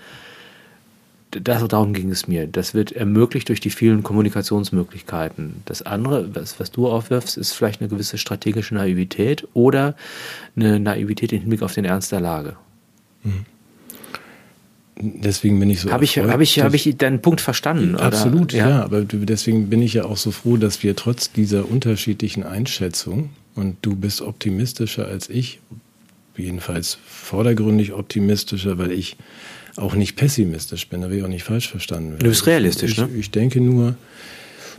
darum ging es mir. Das wird ermöglicht durch die vielen Kommunikationsmöglichkeiten. Das andere, was du aufwirfst, ist vielleicht eine gewisse strategische Naivität oder eine Naivität im Hinblick auf den Ernst der Lage. Mhm. Deswegen bin ich so... Habe ich deinen Punkt verstanden? Absolut, oder? Ja. Aber deswegen bin ich ja auch so froh, dass wir trotz dieser unterschiedlichen Einschätzung, und du bist optimistischer als ich, jedenfalls vordergründig optimistischer, weil ich auch nicht pessimistisch bin, da will ich auch nicht falsch verstanden werden. Du bist realistisch, ne? Ich denke nur,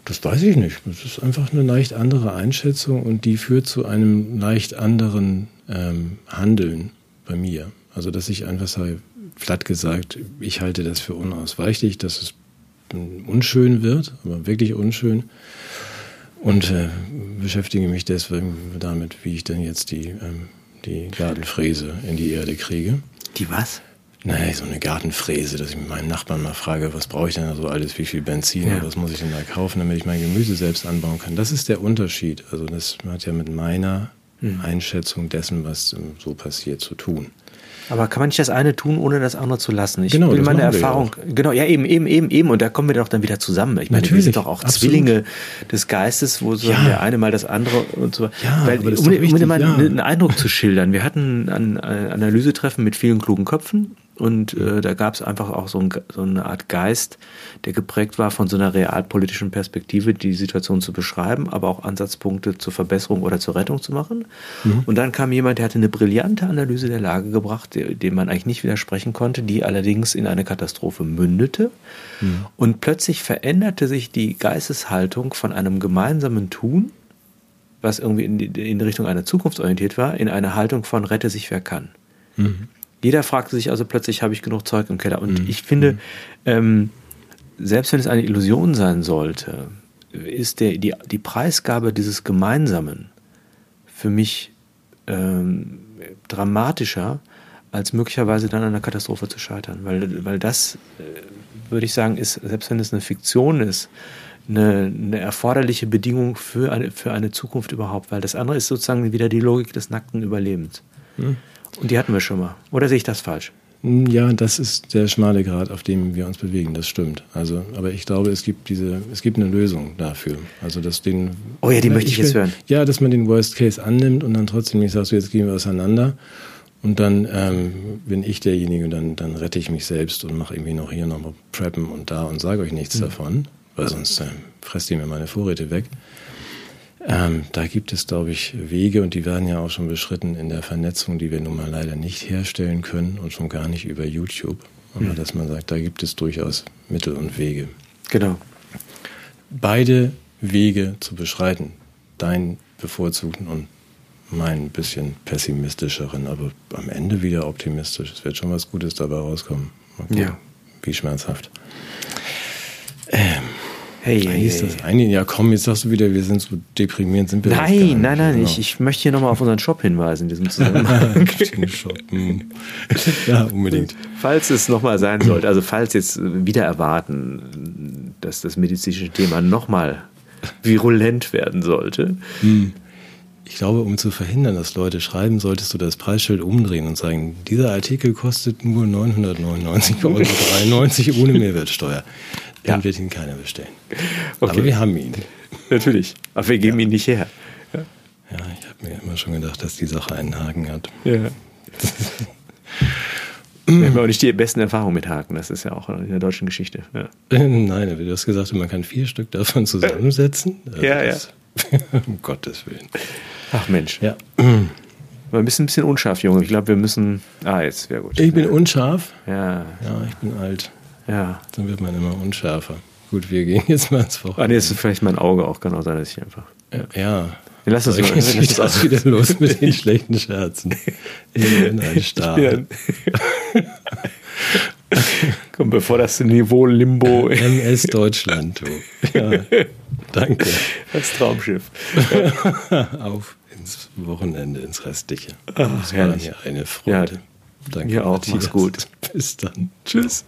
das weiß ich nicht. Das ist einfach eine leicht andere Einschätzung, und die führt zu einem leicht anderen Handeln bei mir. Also, dass ich einfach sage, platt gesagt, ich halte das für unausweichlich, dass es unschön wird, aber wirklich unschön. Und beschäftige mich deswegen damit, wie ich denn jetzt die Gartenfräse in die Erde kriege. Die was? Naja, so eine Gartenfräse, dass ich meinen Nachbarn mal frage, was brauche ich denn da so alles, wie viel Benzin, ja, was muss ich denn da kaufen, damit ich mein Gemüse selbst anbauen kann. Das ist der Unterschied. Also das hat ja mit meiner Einschätzung dessen, was so passiert, zu tun. Aber kann man nicht das eine tun, ohne das andere zu lassen? Genau, will meine Erfahrung. Genau, ja, eben. Und da kommen wir doch dann wieder zusammen. Ich meine, natürlich, wir sind doch auch absolut Zwillinge des Geistes, wo so der eine mal das andere und so. Ja, weil, aber das ist wichtig, mal einen Eindruck zu schildern. Wir hatten ein Analysetreffen mit vielen klugen Köpfen, und da gab es einfach auch so eine Art Geist, der geprägt war von so einer realpolitischen Perspektive, die Situation zu beschreiben, aber auch Ansatzpunkte zur Verbesserung oder zur Rettung zu machen. Mhm. Und dann kam jemand, der hatte eine brillante Analyse der Lage gebracht, dem man eigentlich nicht widersprechen konnte, die allerdings in eine Katastrophe mündete. Mhm. Und plötzlich veränderte sich die Geisteshaltung von einem gemeinsamen Tun, was irgendwie in Richtung einer Zukunft orientiert war, in eine Haltung von rette sich wer kann. Mhm. Jeder fragte sich also plötzlich, habe ich genug Zeug im Keller? Und ich finde, selbst wenn es eine Illusion sein sollte, ist die Preisgabe dieses Gemeinsamen für mich dramatischer, als möglicherweise dann an einer Katastrophe zu scheitern. Weil das, würde ich sagen, ist, selbst wenn es eine Fiktion ist, eine erforderliche Bedingung für eine Zukunft überhaupt. Weil das andere ist sozusagen wieder die Logik des nackten Überlebens. Mhm. Und die hatten wir schon mal. Oder sehe ich das falsch? Ja, das ist der schmale Grat, auf dem wir uns bewegen. Das stimmt. Also, aber ich glaube, es gibt eine Lösung dafür. Also, dass den... Oh ja, die möchte ich jetzt hören. Ja, dass man den Worst Case annimmt und dann trotzdem nicht sagst, jetzt gehen wir auseinander. Und dann bin ich derjenige, und dann rette ich mich selbst und mache irgendwie noch hier nochmal preppen und da und sage euch nichts davon, weil sonst fresst ihr mir meine Vorräte weg. Da gibt es, glaube ich, Wege, und die werden ja auch schon beschritten in der Vernetzung, die wir nun mal leider nicht herstellen können und schon gar nicht über YouTube. Aber dass man sagt, da gibt es durchaus Mittel und Wege. Genau. Beide Wege zu beschreiten. Deinen bevorzugten und meinen bisschen pessimistischeren, aber am Ende wieder optimistisch. Es wird schon was Gutes dabei rauskommen. Okay. Ja. Wie schmerzhaft. Ja, komm, jetzt sagst du wieder, wir sind so deprimierend. Sind wir nein, genau. Ich möchte hier nochmal auf unseren Shop hinweisen in diesem Zusammenhang. Den Shop. Ja, unbedingt. Falls es nochmal sein sollte, also falls jetzt wieder erwarten, dass das medizinische Thema nochmal virulent werden sollte. Ich glaube, um zu verhindern, dass Leute schreiben, solltest du das Preisschild umdrehen und sagen, dieser Artikel kostet nur 999,93 Euro ohne Mehrwertsteuer. Dann wird ihn keiner bestellen. Okay. Aber wir haben ihn. Natürlich. Aber wir geben ihn nicht her. Ja, ich habe mir immer schon gedacht, dass die Sache einen Haken hat. Ja. Wir haben auch nicht die besten Erfahrungen mit Haken. Das ist ja auch in der deutschen Geschichte. Ja. Nein, du hast gesagt, man kann 4 Stück davon zusammensetzen. Um Gottes Willen. Ach Mensch. Ja. War ein bisschen unscharf, Junge. Ich glaube, wir müssen... jetzt wäre gut. Ich bin unscharf? Ja. Ja, ich bin alt. Ja. Dann wird man immer unschärfer. Gut, wir gehen jetzt mal ins Wochenende. Jetzt ist vielleicht mein Auge auch, kann auch sein, dass ich einfach... Ja. Lass uns das wieder los mit den schlechten Scherzen. Ich bin ein Star. Komm, bevor das Niveau Limbo... MS Deutschland, du. Ja. Danke. Das Traumschiff. Auf ins Wochenende, ins Restliche. Ach, herrlich. Das war hier eine Freude. Ja, danke. Dir auch, mach's gut. Bis dann. Tschüss.